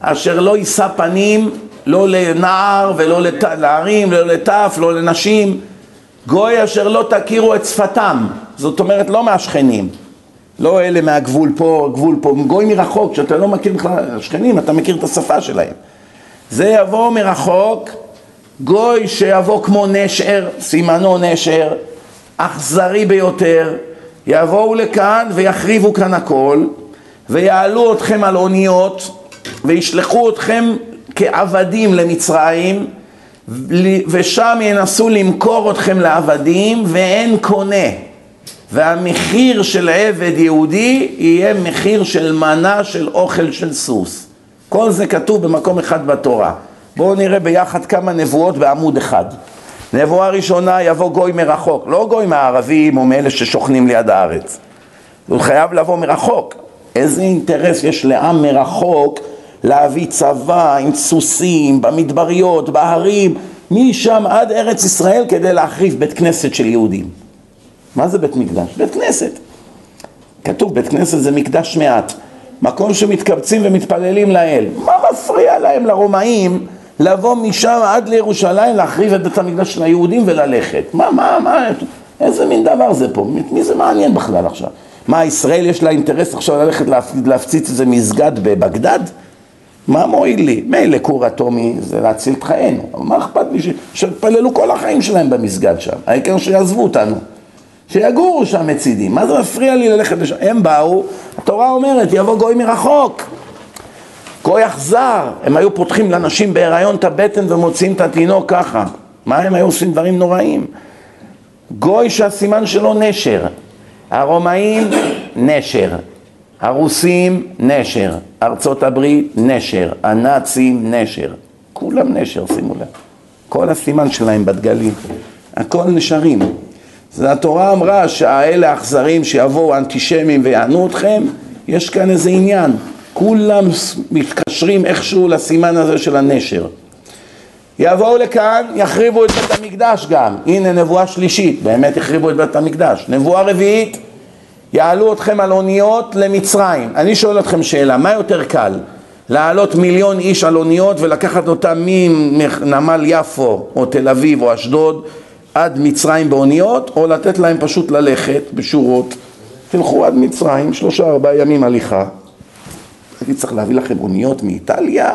אשר לא יישא פנים, לא לנער ולא להרים, לא לטף, לא לנשים. גוי אשר לא תכירו את שפתם. זאת אומרת, לא מהשכנים. לא אלה מהגבול פה, גבול פה, גוי מרחוק, שאתה לא מכיר בכלל השכנים, אתה מכיר את השפה שלהם. זה יבוא מרחוק, גוי שיבוא כמו נשאר, סימנו נשאר, אכזרי ביותר, יבואו לכאן ויחריבו כאן הכל, ויעלו אתכם על אוניות, וישלחו אתכם כעבדים למצרים, ושם ינסו למכור אתכם לעבדים, ואין קונה. והמחיר של עבד יהודי יהיה מחיר של מנה של אוכל של סוס. כל זה כתוב במקום אחד בתורה. בואו נראה ביחד כמה נבואות בעמוד אחד. נבואה ראשונה, יבוא גוי מרחוק. לא גוי מהערבים או מאלה ששוכנים ליד הארץ. הוא חייב לבוא מרחוק. איזה אינטרס יש לעם מרחוק להביא צבא עם סוסים, במדבריות, בהרים, משם עד ארץ ישראל כדי להחריב בית כנסת של יהודים. מה זה בית מקדש? בית כנסת. כתוב, בית כנסת זה מקדש מעט. מקום שמתקבצים ומתפללים לאל. מה מפריע להם לרומאים לבוא משם עד לירושלים להחריב את בית המקדש של היהודים וללכת? מה? איזה מין דבר זה פה? מי זה מעניין בכלל עכשיו? מה, ישראל יש לה אינטרס עכשיו ללכת להפציץ איזה מסגד בבגדד? מה מועיל לי? מילא כור אטומי זה להציל את חיינו. מה אכפת לי שפללו כל החיים שלהם במסגד שם? העיקר שיעזבו אותנו. שיגורו שם מצידים, מה זה מפריע לי ללכת לשם? הם באו, התורה אומרת, יבוא גוי מרחוק, גוי אכזר, הם היו פותחים לנשים בהיריון את הבטן ומוציאים את התינוק ככה, מה הם היו עושים? דברים נוראים. גוי שהסימן שלו נשר, הרומאים נשר, הרוסים נשר, ארצות הברית נשר, הנאצים נשר, כולם נשר, שימו לב, כל הסימן שלהם בדגלים, הכל נשרים. אז התורה אמרה שהאלה האכזרים שיבואו אנטישמים ויענו אתכם, יש כאן איזה עניין. כולם מתקשרים איכשהו לסימן הזה של הנשר. יבואו לכאן, יחריבו את בית המקדש גם. הנה נבואה שלישית, באמת יחריבו את בית המקדש. נבואה רביעית, יעלו אתכם על אוניות למצרים. אני שואל אתכם שאלה, מה יותר קל? לעלות מיליון איש על אוניות ולקחת אותם מנמל יפו או תל אביב או אשדוד, עד מצרים באוניות, או לתת להם פשוט ללכת בשורות, תלכו עד מצרים, 3-4 ימים הליכה. הייתי צריך להביא לכם אוניות מאיטליה,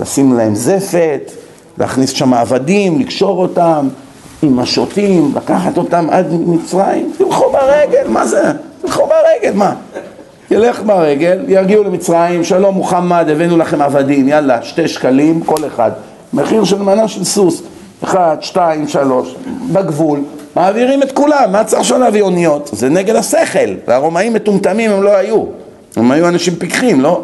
לשים להם זפת, להכניס שם עבדים, לקשור אותם עם השוטים, לקחת אותם עד מצרים, תלכו ברגל, מה זה? תלכו ברגל, מה? ילך ברגל, יגיעו למצרים, שלום מוחמד, הבאנו לכם עבדים, יאללה, 2 שקלים, כל אחד. מחיר של מנה של סוס. 1, 2, 3, בגבול, מעבירים את כולם, מה צריך להביא אוניות? זה נגד השכל, והרומאים מטומטמים הם לא היו, הם היו אנשים פיקחים, לא?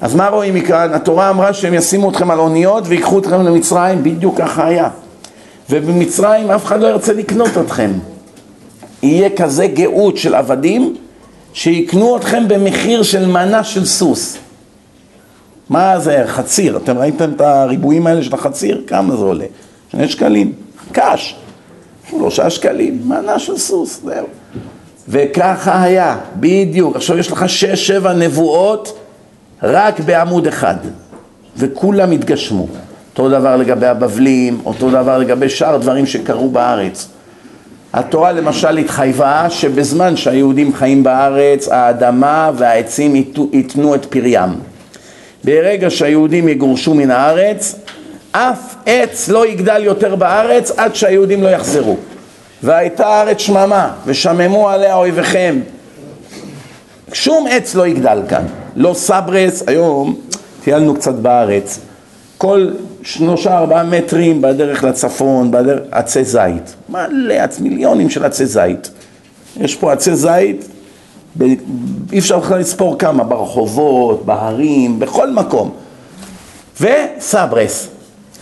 אז מה רואים מכאן? התורה אמרה שהם ישימו אתכם על אוניות ויקחו אתכם למצרים, בדיוק ככה היה. ובמצרים אף אחד לא ירצה לקנות אתכם. יהיה כזה גאות של עבדים, שיקנו אתכם במחיר של מנה של סוס. מה זה? חציר, אתם ראיתם את הריבועים האלה של החציר? כמה זה עולה? 2 שקלים, קש, 3 שקלים, מנה של סוס, זהו. וככה היה, בדיוק. עכשיו יש לך 6-7 נבואות רק בעמוד אחד, וכולם התגשמו. אותו דבר לגבי הבבלים, אותו דבר לגבי שאר דברים שקרו בארץ. התורה למשל התחייבה שבזמן שהיהודים חיים בארץ, האדמה והעצים ייתנו את פריים. ברגע שהיהודים יגורשו מן הארץ, אף עץ לא יגדל יותר בארץ עד שהיהודים לא יחזרו. והייתה הארץ שממה, ושממו עליה אויביכם. שום עץ לא יגדל כאן. לא סברס, היום טיילנו קצת בארץ. כל 3-4 מטרים בדרך לצפון, בדרך עצי זית. מלא, מיליונים של עצי זית. יש פה עצי זית, אי אפשר בכלל לספור כמה, ברחובות, בהרים, בכל מקום. וסברס.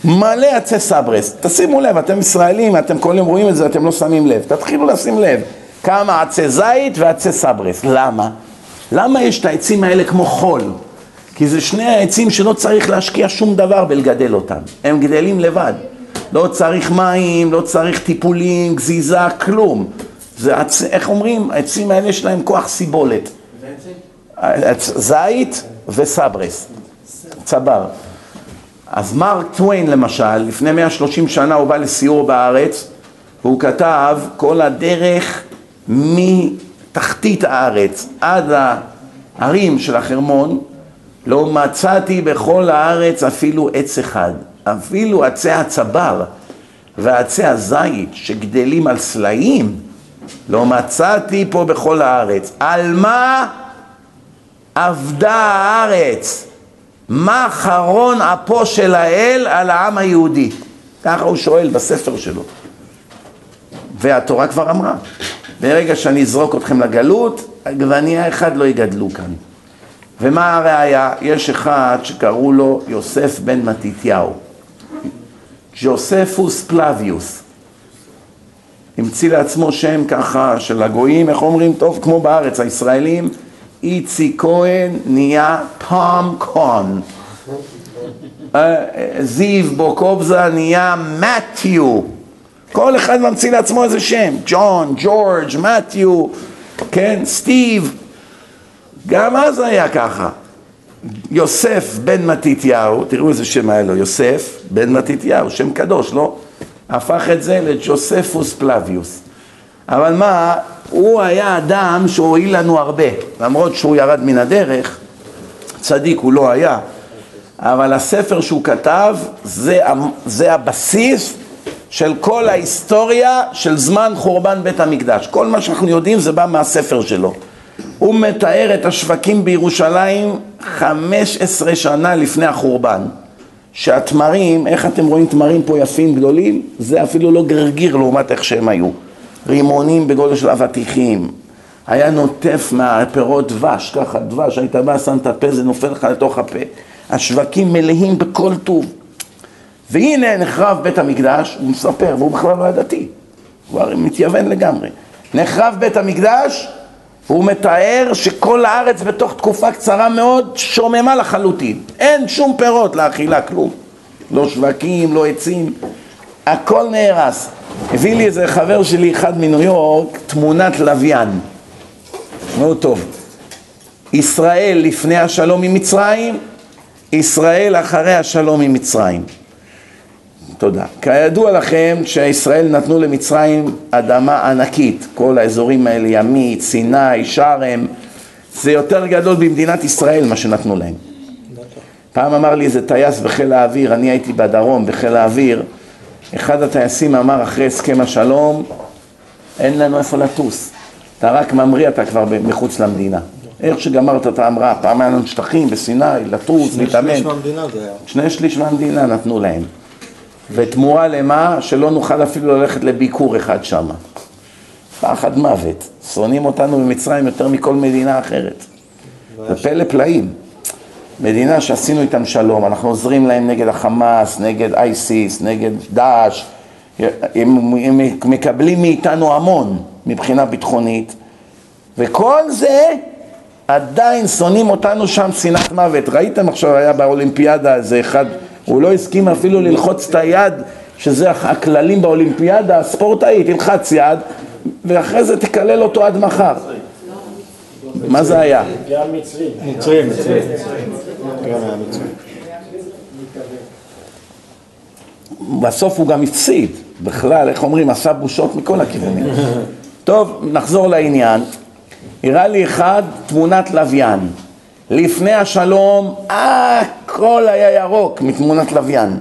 מלא עצי סברס. תשימו לב, אתם ישראלים, אתם כל יום רואים את זה, אתם לא שמים לב. תתחילו לשים לב. כמה עצי זית ועצי סברס. למה? למה יש את העצים האלה כמו חול? כי זה שני העצים שלא צריך להשקיע שום דבר בלגדל אותם. הם גדלים לבד. לא צריך מים, לא צריך טיפולים, גזיזה, כלום. זה עצ... איך אומרים? העצים האלה יש להם כוח סיבולת. זית וסברס. צבר. אז מרק טוויין למשל, לפני 130 שנה הוא בא לסיור בארץ, והוא כתב כל הדרך מתחתית הארץ עד הערים של החרמון, לא מצאתי בכל הארץ אפילו עץ אחד, אפילו עצי הצבר ועצי הזית שגדלים על סלעים, לא מצאתי פה בכל הארץ. על מה עבדה הארץ? מה חרון אפו של האל על העם היהודי? ככה הוא שואל בספר שלו. והתורה כבר אמרה, ברגע שאני אזרוק אתכם לגלות, הגווניה אחד לא יגדלו כאן. ומה הראיה? יש אחד שקראו לו יוסף בן מתתיהו. ג'וספוס פלאביוס. המציא לעצמו שם ככה של הגויים, איך אומרים? טוב, כמו בארץ, הישראלים. איצי כהן נהיה פאם קון. זיו בוקובזה נהיה מתיו. כל אחד ממציא לעצמו איזה שם. ג'ון, ג'ורג', מתיו, כן, סטיב. גם אז היה ככה. יוסף בן מתתיהו, תראו איזה שם היה לו, יוסף בן מתתיהו, שם קדוש, לא? הפך את זה לג'וספוס פלאביוס. אבל מה, הוא היה אדם שהועיל לנו הרבה. למרות שהוא ירד מן הדרך, צדיק הוא לא היה, אבל הספר שהוא כתב, זה הבסיס של כל ההיסטוריה של זמן חורבן בית המקדש. כל מה שאנחנו יודעים זה בא מהספר שלו. הוא מתאר את השווקים בירושלים 15 שנה לפני החורבן. שהתמרים, איך אתם רואים תמרים פה יפים גדולים? זה אפילו לא גרגיר לעומת איך שהם היו. רימונים בגודל של אבטיחים. היה נוטף מהפירות דבש, ככה דבש, היית בא, שם את הפה, זה נופל לך לתוך הפה. השווקים מלאים בכל טוב. והנה נחרב בית המקדש, הוא מספר, והוא בכלל לא דתי. הוא מתייוון לגמרי. נחרב בית המקדש, הוא מתאר שכל הארץ בתוך תקופה קצרה מאוד שוממה לחלוטין. אין שום פירות לאכילה, כלום. לא שווקים, לא עצים. הכל נהרס. הביא לי איזה חבר שלי אחד מניו יורק, תמונת לוויין. מאוד טוב. ישראל לפני השלום עם מצרים, ישראל אחרי השלום עם מצרים. תודה. כידוע לכם שישראל נתנו למצרים אדמה ענקית. כל האזורים האלה, ימית, סיני, שרם, זה יותר גדול במדינת ישראל מה שנתנו להם. פעם אמר לי איזה טייס בחיל האוויר, אני הייתי בדרום בחיל האוויר, אחד הטייסים אמר אחרי הסכם השלום, אין לנו איפה לטוס. אתה רק ממריא, אתה כבר מחוץ למדינה. איך שגמרת את האמרה, פעם היה לנו שטחים בסיני, לטוס, להתאמן. 2/3 מהמדינה נתנו להם. ותמורה למה? שלא נוכל אפילו ללכת לביקור אחד שם. פחד מוות. שונאים אותנו במצרים יותר מכל מדינה אחרת. ופלא פלאים. מדינה שעשינו איתם שלום, אנחנו עוזרים להם נגד החמאס, נגד אייסיס, נגד דאעש. הם מקבלים מאיתנו המון מבחינה ביטחונית. וכל זה עדיין שונאים אותנו שם שנאת מוות. ראיתם עכשיו היה באולימפיאדה איזה אחד... הוא לא הסכים אפילו ללחוץ את היד, שזה הכללים באולימפיאדה, הספורטאי, תלחץ יד, ואחרי זה תקלל אותו עד מחר. מה זה היה? גם מצרים. מצרים, מצרים. גם היה מצרים. בסוף הוא גם הפסיד. בכלל, איך אומרים, עשה בושות מכל הכיוונים. טוב, נחזור לעניין. הראה לי אחד תמונת לוויין. לפני השלום, הכל היה ירוק מתמונת לוויין.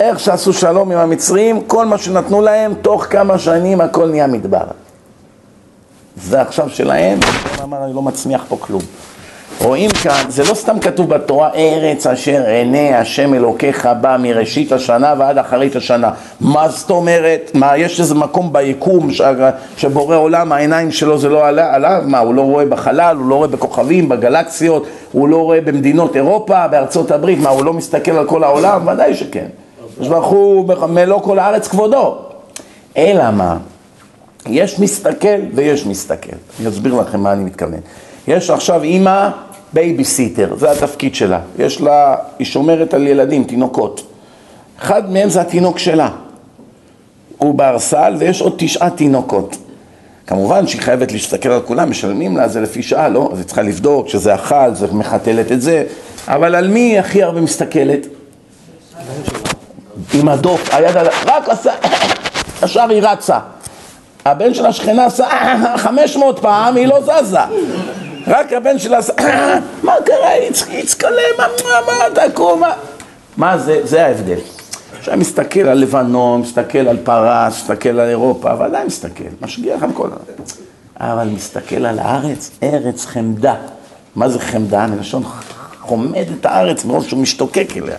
איך שעשו שלום עם המצרים, כל מה שנתנו להם, תוך כמה שנים הכל נהיה מדבר. זה עכשיו שלהם, הוא אמר, אני לא מצניח פה כלום. רואים כאן, זה לא סתם כתוב בתורה, ארץ אשר עיני השם אלוקיך בא מראשית השנה ועד אחרית השנה. מה זאת אומרת? מה, יש איזה מקום ביקום שבורא עולם, העיניים שלו זה לא עליו? מה, הוא לא רואה בחלל, הוא לא רואה בכוכבים, בגלקסיות, הוא לא רואה במדינות אירופה, בארצות הברית, מה, הוא לא מסתכל על כל העולם? ודאי שכן. שבחו מלוא כל הארץ כבודו. אלא מה? יש מסתכל ויש מסתכל. אני אסביר לכם מה אני מתכוון. יש עכשיו אימא בייביסיטר, זה התפקיד שלה. יש לה, היא שומרת על ילדים, תינוקות. אחד מהם זה התינוק שלה. הוא בארסל ויש עוד 9 תינוקות. כמובן שהיא חייבת להסתכל על כולם, משלמים לה, זה לפי שעה, לא? אז היא צריכה לבדוק שזה אכל, זה מחתלת את זה. אבל על מי הכי הרבה מסתכלת? עם הדוף, היד עליו, רק עשה, השאר היא רצה. הבן של השכנה עשה 500 פעם, היא לא זזה. רק הבן שלה עשה, מה קרה, היא צקלה, מה, תקום, מה זה, זה ההבדל. כשאני מסתכל על לבנון, מסתכל על פרס, מסתכל על אירופה, אבל עדיין מסתכל, משגיח על כל העולם. אבל מסתכל על הארץ, ארץ חמדה. מה זה חמדה? מלשון חומד את הארץ, מרוב שהוא משתוקק אליה.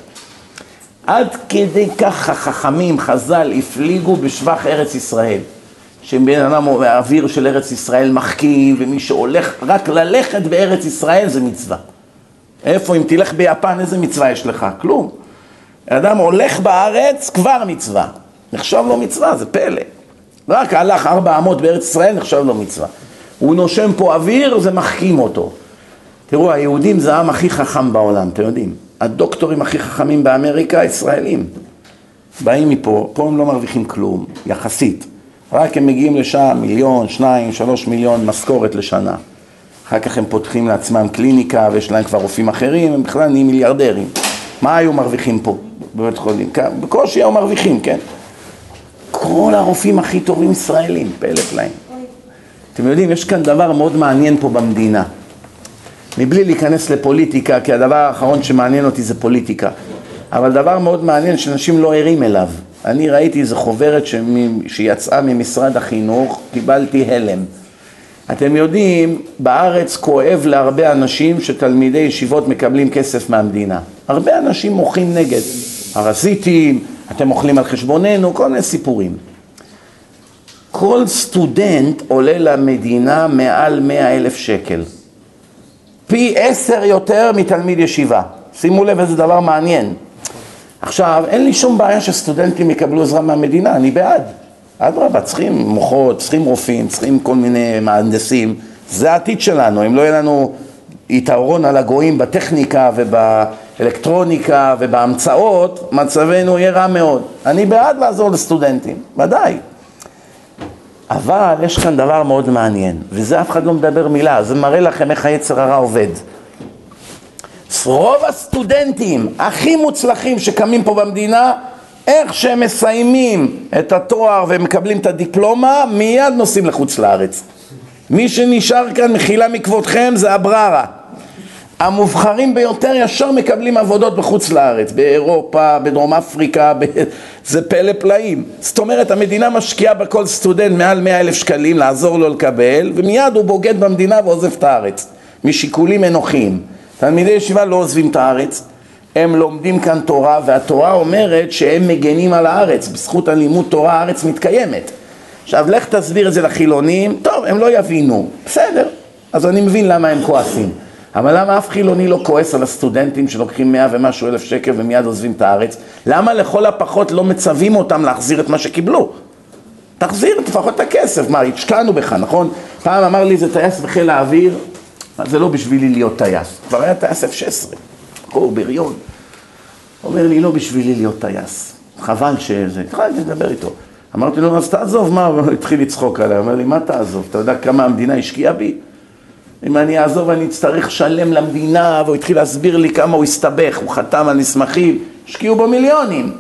עד כדי כך החכמים, חז"ל, הפליגו בשבח ארץ ישראל. שבין אדם האוויר של ארץ ישראל מחכים, ומי שהולך, רק ללכת בארץ ישראל זה מצווה. איפה, אם תלך ביפן, איזה מצווה יש לך? כלום. אדם הולך בארץ, כבר מצווה. נחשב לו מצווה, זה פלא. רק הלך 400 בארץ ישראל, נחשב לו מצווה. הוא נושם פה אוויר, זה מחכים אותו. תראו, היהודים זה העם הכי חכם בעולם, אתם יודעים. הדוקטורים הכי חכמים באמריקה, ישראלים. באים מפה, פה הם לא מרוויחים כלום, יחסית. רק הם מגיעים לשם, 1,000,000, 2,000,000, 3,000,000 משכורת לשנה. אחר כך הם פותחים לעצמם קליניקה, ויש להם כבר רופאים אחרים, הם בכלל נהיים מיליארדרים. מה היו מרוויחים פה בבית חולים? בקושי היו מרוויחים, כן? כל הרופאים הכי טובים ישראלים, פלט להם. אתם יודעים, יש כאן דבר מאוד מעניין פה במדינה. מבלי להיכנס לפוליטיקה, כי הדבר האחרון שמעניין אותי זה פוליטיקה. אבל דבר מאוד מעניין שאנשים לא ערים אליו. אני ראיתי איזו חוברת שיצאה ממשרד החינוך, קיבלתי הלם. אתם יודעים, בארץ כואב להרבה אנשים שתלמידי ישיבות מקבלים כסף מהמדינה. הרבה אנשים מוחים נגד. הרסיטים, אתם אוכלים על חשבוננו, כל מיני סיפורים. כל סטודנט עולה למדינה מעל 100,000 שקל. פי 10 יותר מתלמיד ישיבה. שימו לב איזה דבר מעניין. עכשיו, אין לי שום בעיה שסטודנטים יקבלו עזרה מהמדינה, אני בעד. אדרבה, צריכים מוחות, צריכים רופאים, צריכים כל מיני מהנדסים. זה העתיד שלנו, אם לא יהיה לנו יתרון על הגויים בטכניקה ובאלקטרוניקה ובהמצאות, מצבנו יהיה רע מאוד. אני בעד לעזור לסטודנטים, ודאי. אבל יש כאן דבר מאוד מעניין, וזה אף אחד לא מדבר מילה, זה מראה לכם איך היצר הרע עובד. רוב הסטודנטים הכי מוצלחים שקמים פה במדינה, איך שהם מסיימים את התואר ומקבלים את הדיפלומה, מיד נוסעים לחוץ לארץ. מי שנשאר כאן, מחילה מכבודכם, זה הבררה. המובחרים ביותר ישר מקבלים עבודות בחוץ לארץ, באירופה, בדרום אפריקה, זה פלא פלאים. זאת אומרת, המדינה משקיעה בכל סטודנט מעל 100,000 שקלים לעזור לו לקבל, ומיד הוא בוגד במדינה ועוזב את הארץ, משיקולים אנוכיים. תלמידי ישיבה לא עוזבים את הארץ, הם לומדים כאן תורה, והתורה אומרת שהם מגנים על הארץ, בזכות הלימוד תורה הארץ מתקיימת. עכשיו, לך תסביר את זה לחילונים, טוב, הם לא יבינו, בסדר, אז אני מבין למה הם כועסים. אבל למה אף חילוני לא כועס על הסטודנטים שלוקחים 100,000 ומשהו שקל ומיד עוזבים את הארץ? למה לכל הפחות לא מצווים אותם להחזיר את מה שקיבלו? תחזיר לפחות את הכסף, מה, השקענו בך, נכון? פעם אמר לי, זה טייס בחיל האוויר, זה לא בשבילי להיות טייס, כבר היה טייס F-16, קור בריון. אומר לי, לא בשבילי להיות טייס, חבל שזה, התחלתי לדבר איתו. אמרתי לו, אז תעזוב, מה? הוא התחיל לצחוק עליי, אומר לי, מה תעזוב? אתה יודע כמה המדינה השקיעה בי? אם אני אעזוב, אני אצטרך שלם למדינה, והוא התחיל להסביר לי כמה הוא הסתבך, הוא חתם על נסמכים, השקיעו בו מיליונים.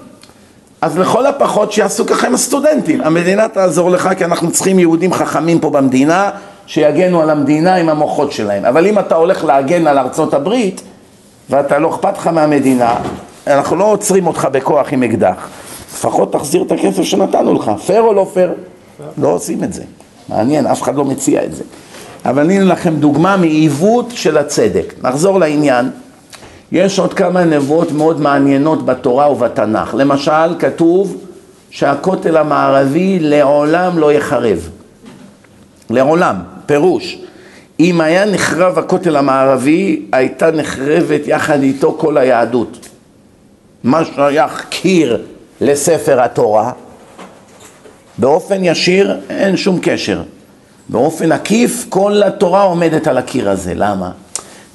אז לכל הפחות שיעשו ככה עם הסטודנטים. המדינה תעזור לך, כי אנחנו צריכים יהודים חכמים פה במדינה, שיגנו על המדינה עם המוחות שלהם. אבל אם אתה הולך להגן על ארצות הברית, ואתה לא אכפת לך מהמדינה, אנחנו לא עוצרים אותך בכוח עם אקדח. לפחות תחזיר את הכסף שנתנו לך. פר או לא פר? לא עושים את זה. מעניין, אף אחד לא מציע את זה. אבל אני אתן לכם דוגמה מעיוות של הצדק. נחזור לעניין. יש עוד כמה נבואות מאוד מעניינות בתורה ובתנ"ך. למשל, כתוב שהכותל המערבי לעולם לא יחרב. לעולם, פירוש. אם היה נחרב הכותל המערבי, הייתה נחרבת יחד איתו כל היהדות. מה שייך קיר לספר התורה, באופן ישיר אין שום קשר. באופן עקיף, כל התורה עומדת על הקיר הזה. למה?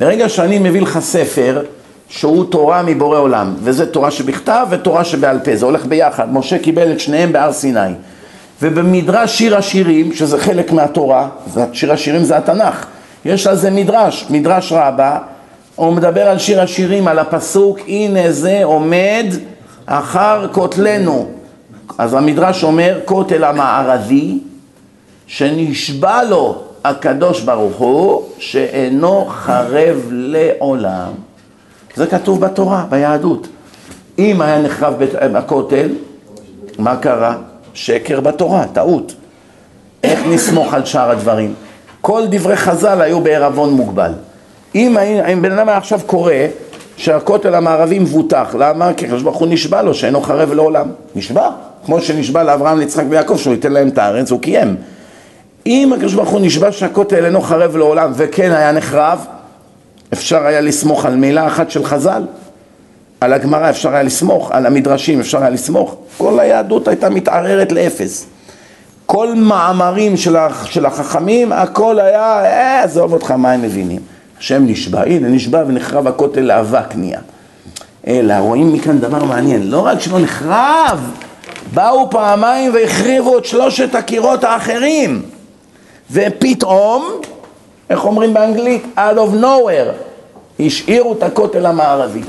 ברגע שאני מביא לך ספר שהוא תורה מבורא עולם, וזה תורה שבכתב ותורה שבעל פה, זה הולך ביחד. משה קיבל את שניהם בהר סיני. ובמדרש שיר השירים, שזה חלק מהתורה, שיר השירים זה התנ"ך, יש על זה מדרש, מדרש רבה, הוא מדבר על שיר השירים, על הפסוק, הנה זה עומד אחר כותלנו. אז המדרש אומר, כותל המערבי, שנשבע לו הקדוש ברוך הוא, שאינו חרב לעולם. זה כתוב בתורה, ביהדות. אם היה נחרב הכותל, מה קרה? שקר בתורה, טעות. איך נסמוך על שאר הדברים? כל דברי חז"ל היו בערבון מוגבל. אם בן אדם עכשיו קורא שהכותל המערבי מבוטח, למה? כי הקדוש ברוך הוא נשבע לו שאינו חרב לעולם. נשבע, כמו שנשבע לאברהם, ליצחק ויעקב, שהוא ייתן להם את הארץ, הוא קיים. אם הקדוש ברוך הוא נשבע שהכותל אינו חרב לעולם וכן היה נחרב, אפשר היה לסמוך על מילה אחת של חז"ל. על הגמרא אפשר היה לסמוך, על המדרשים אפשר היה לסמוך. כל היהדות הייתה מתערערת לאפס. כל מאמרים של החכמים, הכל היה, עזוב אותך מה הם מבינים. השם נשבע, הנה נשבע ונחרב הכותל לאבק נהיה. אלא רואים מכאן דבר מעניין, לא רק שלא נחרב, באו פעמיים והחריבו את שלושת הקירות האחרים. ופתאום, איך אומרים באנגלית? Out of nowhere, השאירו את הכותל המערבי.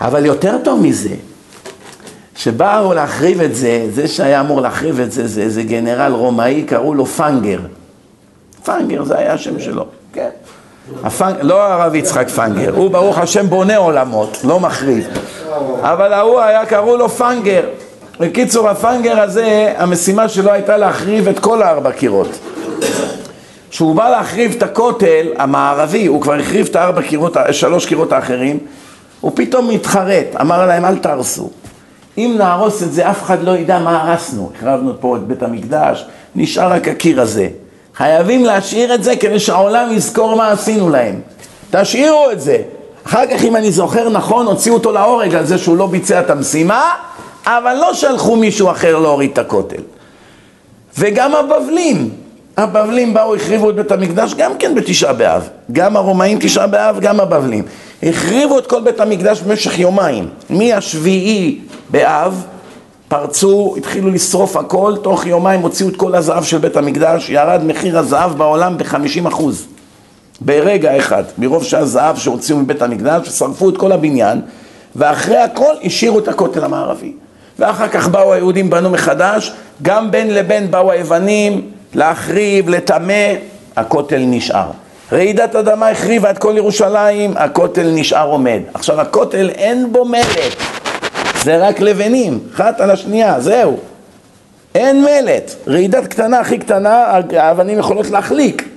אבל יותר טוב מזה, שבאו להחריב את זה, זה שהיה אמור להחריב את זה, זה איזה גנרל רומאי, קראו לו פאנגר. פאנגר זה היה השם שלו, כן. לא הרב יצחק פאנגר, הוא ברוך השם בונה עולמות, לא מחריב. אבל ההוא היה, קראו לו פאנגר. בקיצור, הפאנגר הזה, המשימה שלו הייתה להחריב את כל הארבע קירות. כשהוא בא להחריב את הכותל המערבי, הוא כבר החריב את שלוש קירות האחרים, הוא פתאום מתחרט, אמר להם אל תהרסו. אם נהרוס את זה, אף אחד לא ידע מה הרסנו. החרבנו פה את בית המקדש, נשאר רק הקיר הזה. חייבים להשאיר את זה כדי שהעולם יזכור מה עשינו להם. תשאירו את זה. אחר כך אם אני זוכר נכון, הוציאו אותו להורג על זה שהוא לא ביצע את המשימה, אבל לא שלחו מישהו אחר להוריד את הכותל. וגם הבבלים באו, החריבו את בית המקדש, גם כן בתשעה באב. גם הרומאים תשעה באב, גם הבבלים. החריבו את כל בית המקדש במשך יומיים. מהשביעי באב פרצו, התחילו לשרוף הכל, תוך יומיים הוציאו את כל הזהב של בית המקדש, ירד מחיר הזהב בעולם ב50%. ברגע אחד, מרוב שהזהב שהוציאו מבית המקדש, שרפו את כל הבניין, ואחרי הכל השאירו את הכותל המערבי. ואחר כך באו היהודים, בנו מחדש, גם בין לבין באו היוונים, להחריב, לטמא, הכותל נשאר. רעידת אדמה החריבה את כל ירושלים, הכותל נשאר עומד. עכשיו הכותל אין בו מלט, זה רק לבנים, אחת על השנייה, זהו. אין מלט, רעידת קטנה הכי קטנה, האבנים יכולות להחליק.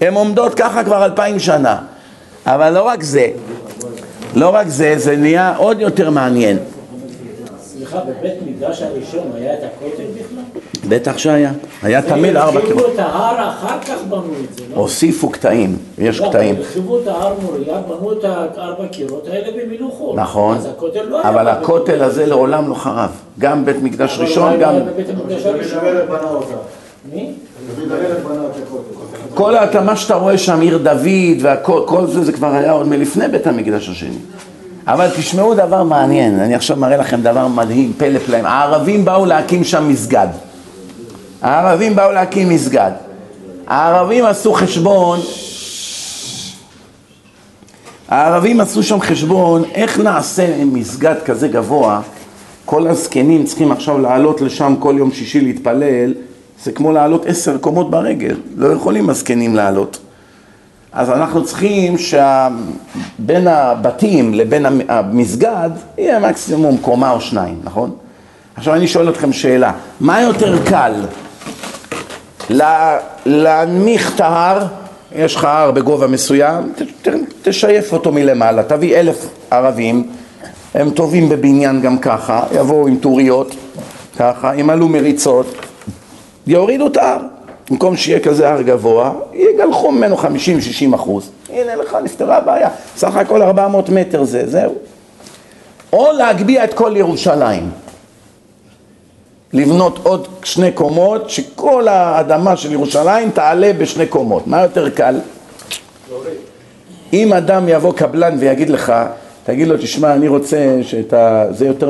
הן עומדות ככה כבר 2000 שנה. אבל לא רק זה, זה נהיה עוד יותר מעניין. סליחה, בבית מקדש הראשון היה את הכותל בכלל? בטח שהיה, היה תמיד 4 קטעים. הרחיבו את ההר, אחר כך בנו את זה, לא? הוסיפו קטעים, יש קטעים. הרחיבו את ההר מוריה, בנו את 4 קירות האלה במינוחות. נכון, אבל הכותל הזה לעולם לא חרב. גם בית מקדש ראשון, גם... בית המקדש הראשון בנה אותה. מי? דוד המלך בנה את הכותל. כל מה שאתה רואה שם, עיר דוד, וכל זה, זה כבר היה עוד מלפני בית המקדש השני. אבל תשמעו דבר מעניין, אני עכשיו מראה לכם דבר מדהים, פלא פלאים. הערבים באו להקים שם מסגד. הערבים באו להקים מסגד. הערבים עשו חשבון, הערבים עשו שם חשבון, איך נעשה מסגד כזה גבוה, כל הזקנים צריכים עכשיו לעלות לשם כל יום שישי להתפלל, זה כמו לעלות 10 קומות ברגל, לא יכולים הזקנים לעלות. אז אנחנו צריכים שבין הבתים לבין המסגד יהיה מקסימום קומה או 2, נכון? עכשיו אני שואל אתכם שאלה, מה יותר קל? להנמיך את ההר, יש לך הר בגובה מסוים, תשייף אותו מלמעלה, תביא 1000 ערבים, הם טובים בבניין גם ככה, יבואו עם טוריות, ככה, הם עלו מריצות, יורידו את ההר. במקום שיהיה כזה הר גבוה, יגלחו ממנו 50-60%. הנה לך, נפתרה הבעיה. סך הכל 400 מטר זה, זהו. או להגביע את כל ירושלים. לבנות עוד 2 קומות, שכל האדמה של ירושלים תעלה ב2 קומות. מה יותר קל? אם אדם יבוא קבלן ויגיד לך, תגיד לו, תשמע, אני רוצה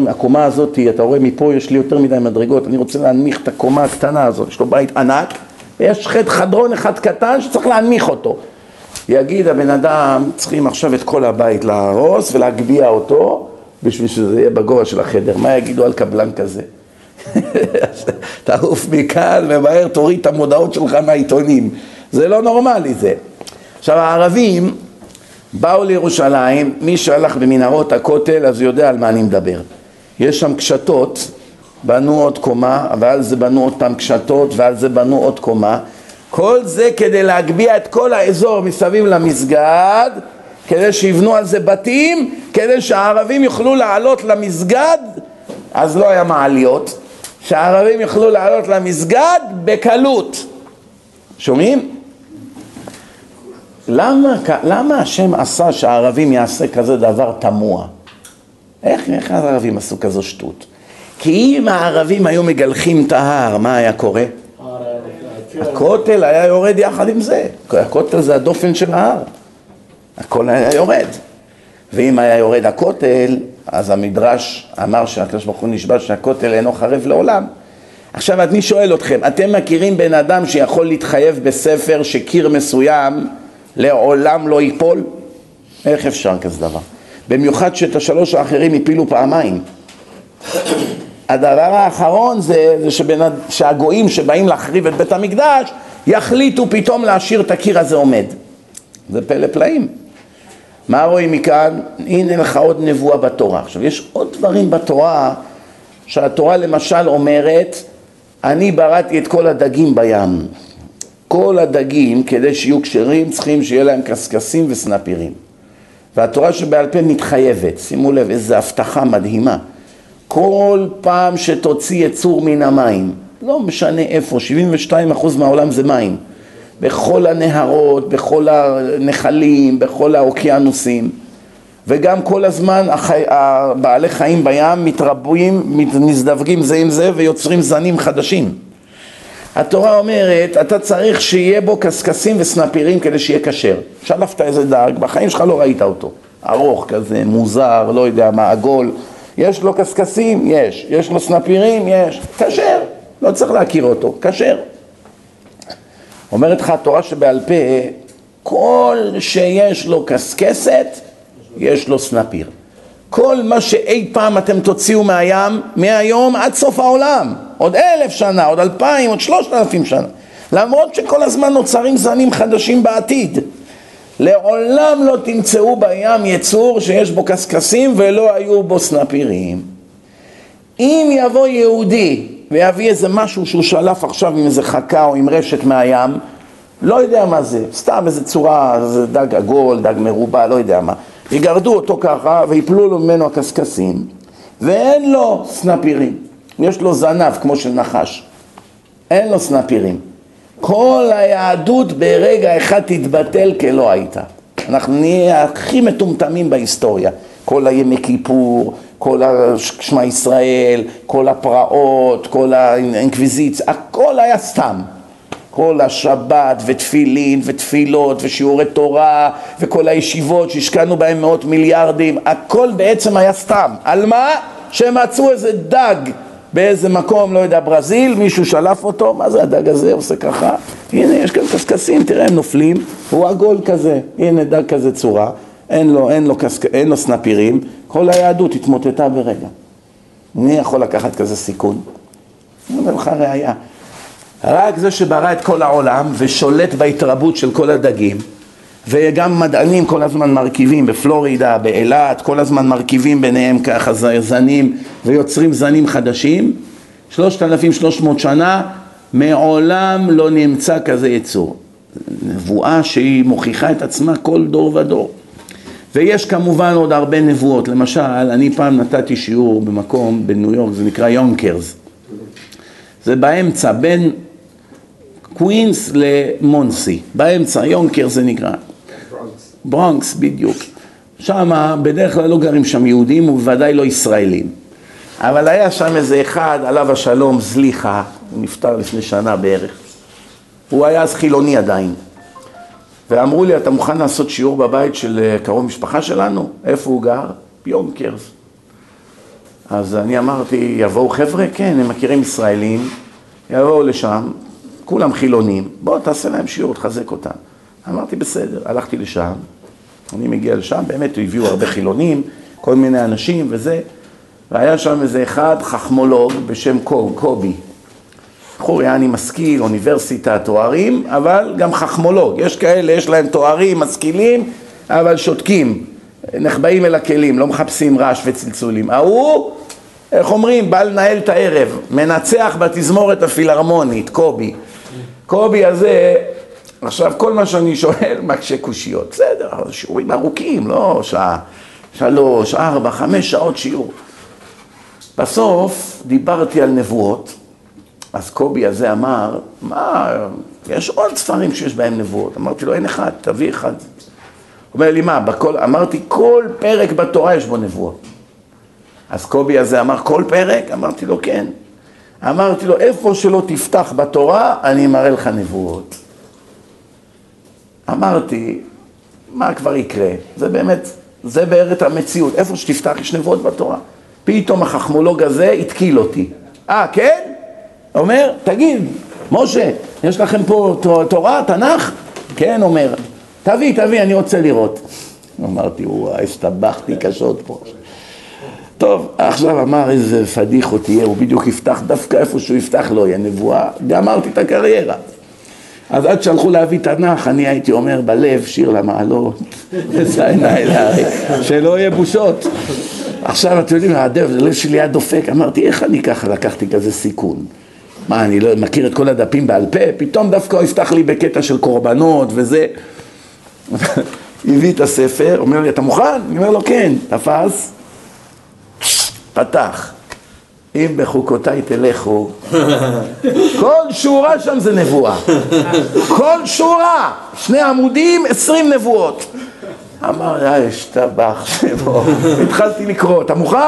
הקומה הזאת, אתה רואה מפה, יש לי יותר מדי מדרגות, אני רוצה להנמיך את הקומה הקטנה הזאת, יש לו בית ענק, ויש חדרון אחד קטן שצריך להנמיך אותו. יגיד, הבן אדם, צריכים עכשיו את כל הבית להרוס ולהגביע אותו, בשביל שזה יהיה בגובה של החדר. מה יגידו על קבלן כזה? תעוף מכאן ומהר תוריד את המודעות שלך מהעיתונים. זה לא נורמלי זה. עכשיו, הערבים באו לירושלים, מי שהלך במנהרות הכותל אז יודע על מה אני מדבר. יש שם קשתות, בנו עוד קומה, ועל זה בנו עוד פעם קשתות, ועל זה בנו עוד קומה. כל זה כדי להגביע את כל האזור מסביב למסגד, כדי שיבנו על זה בתים, כדי שהערבים יוכלו לעלות למסגד, אז לא היה מעליות, שהערבים יוכלו לעלות למסגד בקלות. שומעים? למה השם עשה שהערבים יעשה כזה דבר תמוה? איך הערבים עשו כזו שטות? כי אם הערבים היו מגלחים את ההר, מה היה קורה? הכותל היה יורד יחד עם זה. הכותל זה הדופן של ההר. הכל היה יורד. ואם היה יורד הכותל, אז המדרש אמר שהקדוש ברוך הוא נשבע שהכותל אינו חרב לעולם. עכשיו אני שואל אתכם, אתם מכירים בן אדם שיכול להתחייב בספר שקיר מסוים לעולם לא ייפול? איך אפשר כזה דבר? במיוחד שאת 3 האחרים יפילו פעמיים. הדבר האחרון זה שהגויים שבאים להחריב את בית המקדש יחליטו פתאום להשאיר את הקיר הזה עומד. זה פלא פלאים. מה רואים מכאן? הנה לך עוד נבואה בתורה. עכשיו יש עוד דברים בתורה שהתורה למשל אומרת, אני בראתי את כל הדגים בים. כל הדגים, כדי שיהיו כשרים, צריכים שיהיה להם קסקסים וסנפירים. והתורה שבעל פה מתחייבת, שימו לב, איזו הבטחה מדהימה. כל פעם שתוציא יצור מן המים, לא משנה איפה, 72% מהעולם זה מים. בכל הנהרות, בכל הנחלים, בכל האוקיינוסים. וגם כל הזמן בעלי חיים בים מתרבים, מזדווגים זה עם זה ויוצרים זנים חדשים. התורה אומרת, אתה צריך שיהיה בו קסקסים וסנפירים כדי שיהיה כשר. שלפת איזה דג, בחיים שלך לא ראית אותו. ארוך כזה, מוזר, לא יודע מה, עגול. יש לו קסקסים? יש. יש לו סנפירים? יש. כשר. לא צריך להכיר אותו. כשר. אומרת לך התורה שבעל פה, כל שיש לו קסקסת, יש לו סנפיר. כל מה שאי פעם אתם תוציאו מהים, מהיום עד סוף העולם. עוד 1000 שנה, עוד 2000, עוד 3000 שנה. למרות שכל הזמן נוצרים זנים חדשים בעתיד. לעולם לא תמצאו בים יצור שיש בו קסקסים ולא היו בו סנפירים. אם יבוא יהודי ויביא איזה משהו שהוא שלף עכשיו עם איזה חכה או עם רשת מהים, לא יודע מה זה, סתם איזה צורה, איזה דג עגול, דג מרובה, לא יודע מה. יגרדו אותו ככה ויפלו לו ממנו הקסקסים, ואין לו סנפירים. יש לו זנב כמו של נחש, אין לו סנפירים. כל היהדות ברגע אחד תתבטל כלא הייתה. אנחנו נהיה הכי מטומטמים בהיסטוריה. כל הימי כיפור, כל השמה ישראל, כל הפרעות, כל האינקוויזיציה, הכל היה סתם. כל השבת ותפילין ותפילות ושיעורי תורה וכל הישיבות שהשקענו בהם מאות מיליארדים, הכל בעצם היה סתם. על מה? שמצאו איזה דג באיזה מקום, לא יודע, ברזיל, מישהו שלף אותו, מה זה הדג הזה, עושה ככה, הנה יש כאן קסקסים, תראה הם נופלים, הוא עגול כזה, הנה דג כזה צורה, אין לו סנפירים, כל היהדות התמוטטה ברגע. מי יכול לקחת כזה סיכון? אין לך ראייה. רק זה שברא את כל העולם ושולט בהתרבות של כל הדגים, וגם מדענים כל הזמן מרכיבים בפלורידה, באילת, כל הזמן מרכיבים ביניהם ככה זנים ויוצרים זנים חדשים. 3,300 שנה מעולם לא נמצא כזה יצור. נבואה שהיא מוכיחה את עצמה כל דור ודור. ויש כמובן עוד הרבה נבואות. למשל, אני פעם נתתי שיעור במקום בניו יורק, זה נקרא יונקרס. זה באמצע בין קווינס למונסי, באמצע, יונקר זה נקרא. ברונקס. ברונקס, בדיוק. שם, בדרך כלל לא גרים שם יהודים, ובוודאי לא ישראלים. אבל היה שם איזה אחד, עליו השלום, זליחה, הוא נפטר לפני שנה בערך. הוא היה אז חילוני עדיין. ואמרו לי, אתה מוכן לעשות שיעור בבית של קרוב משפחה שלנו? איפה הוא גר? ביונקר. אז אני אמרתי, יבואו חבר'ה? כן, הם מכירים ישראלים, יבואו לשם. כולם חילונים, בוא תעשה להם שיעור, תחזק אותם. אמרתי בסדר, הלכתי לשם, אני מגיע לשם, באמת הביאו הרבה חילונים, כל מיני אנשים וזה, והיה שם איזה אחד חכמולוג בשם קובי. חוריאני משכיל, אוניברסיטה, תוארים, אבל גם חכמולוג. יש כאלה, יש להם תוארים, משכילים, אבל שותקים, נחבאים אל הכלים, לא מחפשים רעש וצלצולים. ההוא, איך אומרים, בא לנהל את הערב, מנצח בתזמורת הפילהרמונית, קובי. קובי הזה, עכשיו כל מה שאני שואל, מקשה קושיות, בסדר, שיעורים ארוכים, לא שעה, 3, 4, 5 שעות שיעור. בסוף דיברתי על נבואות, אז קובי הזה אמר, מה, יש עוד ספרים שיש בהם נבואות. אמרתי לו, אין אחד, תביא אחד. הוא אומר לי, מה, אמרתי, כל פרק בתורה יש בו נבואות. אז קובי הזה אמר, כל פרק? אמרתי לו, כן. אמרתי לו, איפה שלא תפתח בתורה, אני מראה לך נבואות. אמרתי, מה כבר יקרה? זה באמת, זה בערך המציאות. איפה שתפתח יש נבואות בתורה. פתאום החכמולוג הזה התקיל אותי. כן? אומר, תגיד, משה, יש לכם פה תורה, תנ"ך? כן, אומר, תביא, אני רוצה לראות. אמרתי, הסתבכתי קשות פה. טוב, עכשיו אמר איזה פדיחו תהיה, הוא בדיוק יפתח, דווקא איפה שהוא יפתח לא יהיה נבואה, גמרתי את הקריירה. אז עד שהלכו להביא תנ"ך, אני הייתי אומר בלב, שיר למעלות, שלא יהיה בושות. עכשיו, אתם יודעים, הלב שלי היה דופק, אמרתי, איך אני ככה לקחתי כזה סיכון? מה, אני לא מכיר את כל הדפים בעל פה? פתאום דווקא הוא יפתח לי בקטע של קורבנות וזה. הביא את הספר, אומר לי, אתה מוכן? אני אומר לו, כן, תפס. פתח, אם בחוקותיי תלכו, כל שורה שם זה נבואה, כל שורה, 2 עמודים, 20 נבואות. אמר, השתבח, התחלתי לקרוא, אתה מוכן?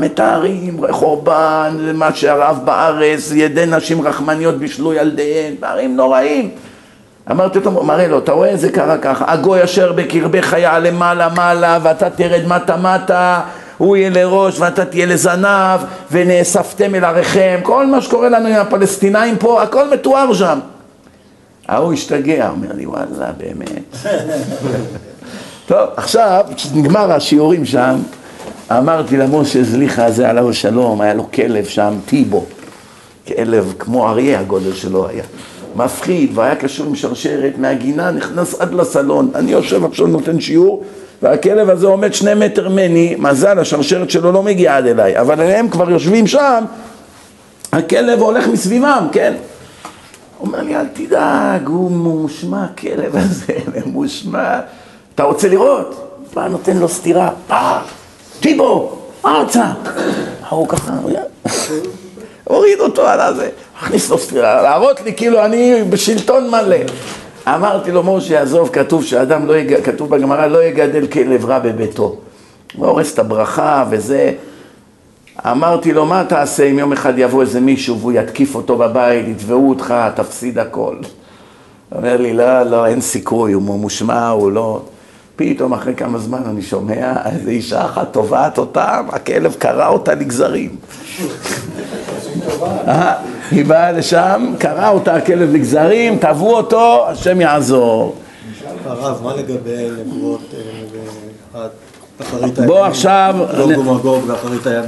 מתארים, חורבן, מה שהרעב בארץ, ידי נשים רחמניות בישלו ילדיהן, דברים נוראים. אמרתי אותו, מראה לו, אתה רואה, זה קרה ככה, הגוי אשר בקרבך יעלה מעלה, ואתה תרד מטה, הוא יהיה לראש ואתה תהיה לזנב, ונאספתם אל עריכם, כל מה שקורה לנו עם הפלסטינאים פה, הכל מתואר שם. ההוא השתגע, אומר לי, וואלה, באמת. טוב, עכשיו, כשנגמר השיעורים שם, אמרתי למשה זליחה הזה, עליו השלום, היה לו כלב שם, טיבו, כלב כמו אריה הגודל שלו היה, מפחיד, והיה קשור עם שרשרת, מהגינה נכנס עד לסלון, אני יושב עכשיו נותן שיעור, והכלב הזה עומד 2 מטר מני, מזל, השרשרת שלו לא מגיעה עד אליי, אבל הם כבר יושבים שם, הכלב הולך מסביבם, כן? אומר לי, אל תדאג, הוא מושמע, הכלב הזה, מושמע, אתה רוצה לראות? בא, נותן לו סתירה, טיבו, ארצה, הוא ככה, הוריד אותו על הזה, הכניס לו סתירה, להראות לי כאילו אני בשלטון מלא. אמרתי לו, משה, עזוב, כתוב שאדם לא יגדל, כתוב בגמרא, לא יגדל כלב רע בביתו. הוא הורס את הברכה וזה. אמרתי לו, מה תעשה אם יום אחד יבוא איזה מישהו והוא יתקיף אותו בבית, יתבעו אותך, תפסיד הכל. אומר לי, לא, לא, אין סיכוי, הוא מושמע, הוא לא... פתאום אחרי כמה זמן אני שומע, איזו אישה אחת טובעת אותה, הכלב קרא אותה לגזרים. היא באה לשם, קרא אותה הכלב לגזרים, תבעו אותו, השם יעזור. הרב, מה לגבי נבואות אחרית הימים? בוא עכשיו,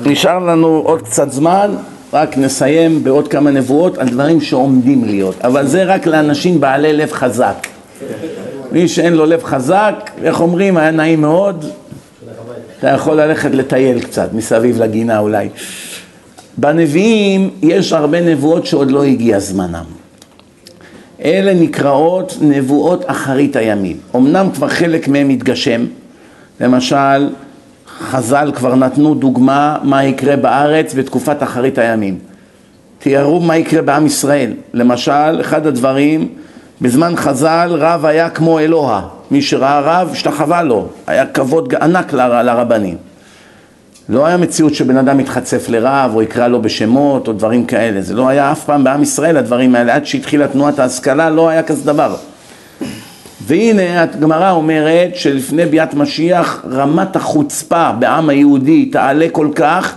נשאר לנו עוד קצת זמן, רק נסיים בעוד כמה נבואות על דברים שעומדים להיות, אבל זה רק לאנשים בעלי לב חזק. מי שאין לו לב חזק, איך אומרים, היה נעים מאוד, אתה יכול ללכת לטייל קצת, מסביב לגינה אולי. בנביאים יש הרבה נבואות שעוד לא הגיע זמנם. אלה נקראות נבואות אחרית הימים. אמנם כבר חלק מהם מתגשם, למשל, חז"ל כבר נתנו דוגמה מה יקרה בארץ בתקופת אחרית הימים. תיארו מה יקרה בעם ישראל. למשל, אחד הדברים, בזמן חז"ל רב היה כמו אלוה. מי שראה רב, השתחווה לו. היה כבוד ענק לרבנים. לא היה מציאות שבן אדם מתחצף לרב או יקרא לו בשמות או דברים כאלה. זה לא היה אף פעם בעם ישראל הדברים האלה. עד שהתחילה תנועת ההשכלה לא היה כזה דבר. והנה הגמרא אומרת שלפני ביאת משיח רמת החוצפה בעם היהודי תעלה כל כך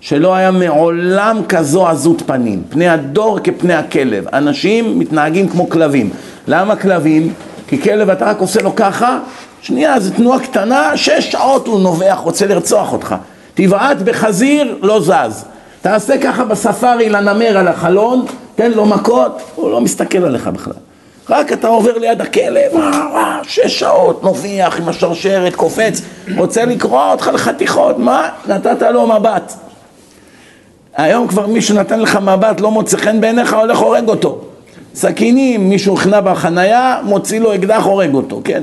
שלא היה מעולם כזו עזות פנים. פני הדור כפני הכלב. אנשים מתנהגים כמו כלבים. למה כלבים? כי כלב אתה רק עושה לו ככה, שנייה זו תנועה קטנה, 6 שעות הוא נובח, רוצה לרצוח אותך. תבעט בחזיר, לא זז. תעשה ככה בספארי לנמר על החלון, תן לו מכות, הוא לא מסתכל עליך בכלל. רק אתה עובר ליד הכלב, 6 שעות, נובח עם השרשרת, קופץ, רוצה לקרוא אותך לחתיכות, מה? נתת לו מבט. היום כבר מישהו נתן לך מבט, לא מוצא חן בעיניך, הולך הורג אותו. סכינים, מישהו הכנע בחנייה, מוציא לו אקדח, הורג אותו, כן?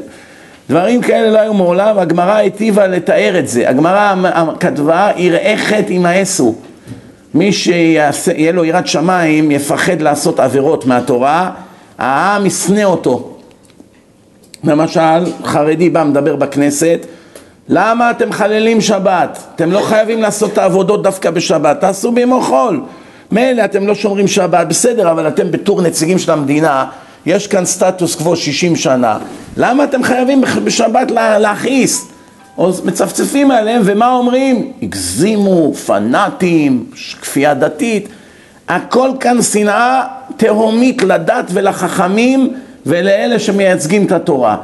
דברים כאלה לא היו מעולם, הגמרא היטיבה לתאר את זה. הגמרא כתבה, יראה חטא ימאסו. מי שיהיה לו יראת שמיים יפחד לעשות עבירות מהתורה, העם ישנא אותו. למשל, חרדי בא מדבר בכנסת, למה אתם חללים שבת? אתם לא חייבים לעשות את העבודות דווקא בשבת, תעשו בימו חול. מילא אתם לא שומרים שבת, בסדר, אבל אתם בתור נציגים של המדינה, יש כאן סטטוס קוו 60 שנה. למה אתם חייבים בשבת להכעיס? מצפצפים עליהם, ומה אומרים? הגזימו, פנאטים, כפייה דתית. הכל כאן שנאה תהומית לדת ולחכמים ולאלה שמייצגים את התורה.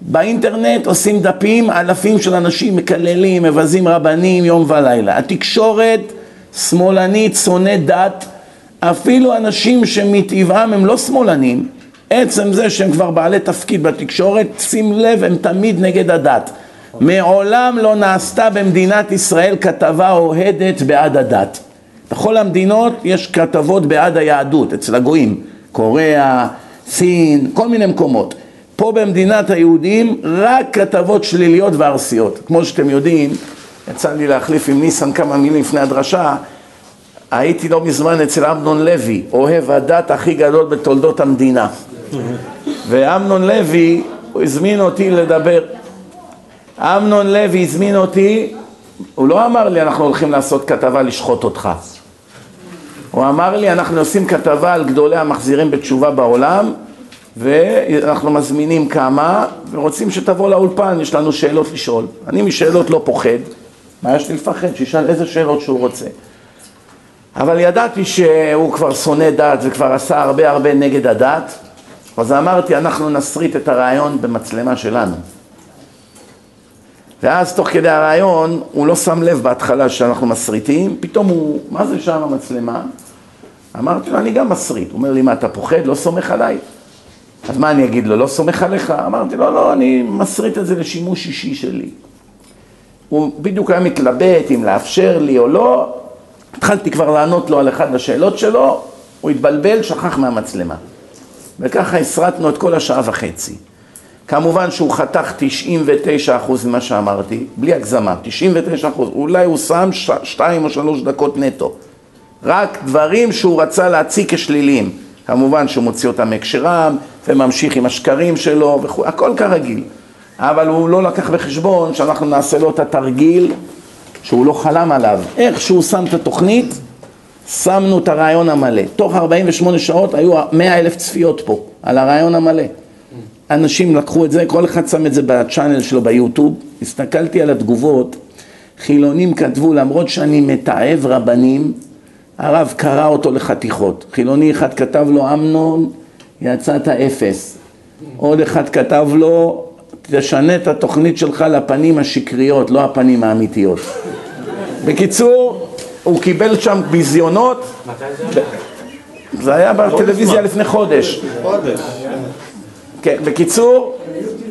באינטרנט עושים דפים, אלפים של אנשים מקללים, מבזים רבנים יום ולילה. התקשורת שמאלנית, שונא דת, אפילו אנשים שמטבעם הם לא שמאלנים, עצם זה שהם כבר בעלי תפקיד בתקשורת, שים לב, הם תמיד נגד הדת. מעולם לא נעשתה במדינת ישראל כתבה אוהדת בעד הדת. בכל המדינות יש כתבות בעד היהדות, אצל הגויים, קוריאה, סין, כל מיני מקומות. פה במדינת היהודים רק כתבות שליליות והרסיות. כמו שאתם יודעים, יצא לי להחליף עם ניסן כמה מילים לפני הדרשה, הייתי לא מזמן אצל אמנון לוי, אוהב הדת הכי גדול בתולדות המדינה. ואמנון לוי הזמין אותי לדבר. אמנון לוי הזמין אותי, הוא לא אמר לי אנחנו הולכים לעשות כתבה לשחוט אותך. הוא אמר לי אנחנו עושים כתבה על גדולי המחזירים בתשובה בעולם, ואנחנו מזמינים כמה, ורוצים שתבוא לאולפן, יש לנו שאלות לשאול. אני משאלות לא פוחד, מה יש לי לפחד? שישאל איזה שאלות שהוא רוצה. אבל ידעתי שהוא כבר שונא דת וכבר עשה הרבה נגד הדת, אז אמרתי אנחנו נסריט את הרעיון במצלמה שלנו. ואז תוך כדי הרעיון הוא לא שם לב בהתחלה שאנחנו מסריטים, פתאום הוא, מה זה שם המצלמה? אמרתי לו אני גם מסריט, הוא אומר לי מה אתה פוחד? לא סומך עליי? אז מה אני אגיד לו? לא סומך עליך? אמרתי לו לא, אני מסריט את זה לשימוש אישי שלי. הוא בדיוק היה מתלבט אם לאפשר לי או לא, התחלתי כבר לענות לו על אחד השאלות שלו, הוא התבלבל, שכח מהמצלמה. וככה הסרטנו את כל השעה וחצי. כמובן שהוא חתך 99% ממה שאמרתי, בלי הגזמה, 99%. אולי הוא שם 2 או 3 דקות נטו. רק דברים שהוא רצה להציג כשלילים. כמובן שהוא מוציא אותם מהקשרם, וממשיך עם השקרים שלו, הכל כרגיל. אבל הוא לא לקח בחשבון שאנחנו נעשה לו את התרגיל, שהוא לא חלם עליו. איך שהוא שם את התוכנית, שמנו את הרעיון המלא. תוך 48 שעות היו 100,000 צפיות פה, על הרעיון המלא. אנשים לקחו את זה, כל אחד שם את זה בצ'אנל שלו ביוטיוב. הסתכלתי על התגובות, חילונים כתבו, למרות שאני מתעב רבנים, הרב קרא אותו לחתיכות. חילוני אחד כתב לו, אמנון, יצאת אפס. עוד אחד כתב לו, תשנה את התוכנית שלך לפנים השקריות, לא הפנים האמיתיות. בקיצור, הוא קיבל שם ביזיונות. מתי זה היה? זה היה בטלוויזיה לפני חודש. חודש. כן, בקיצור.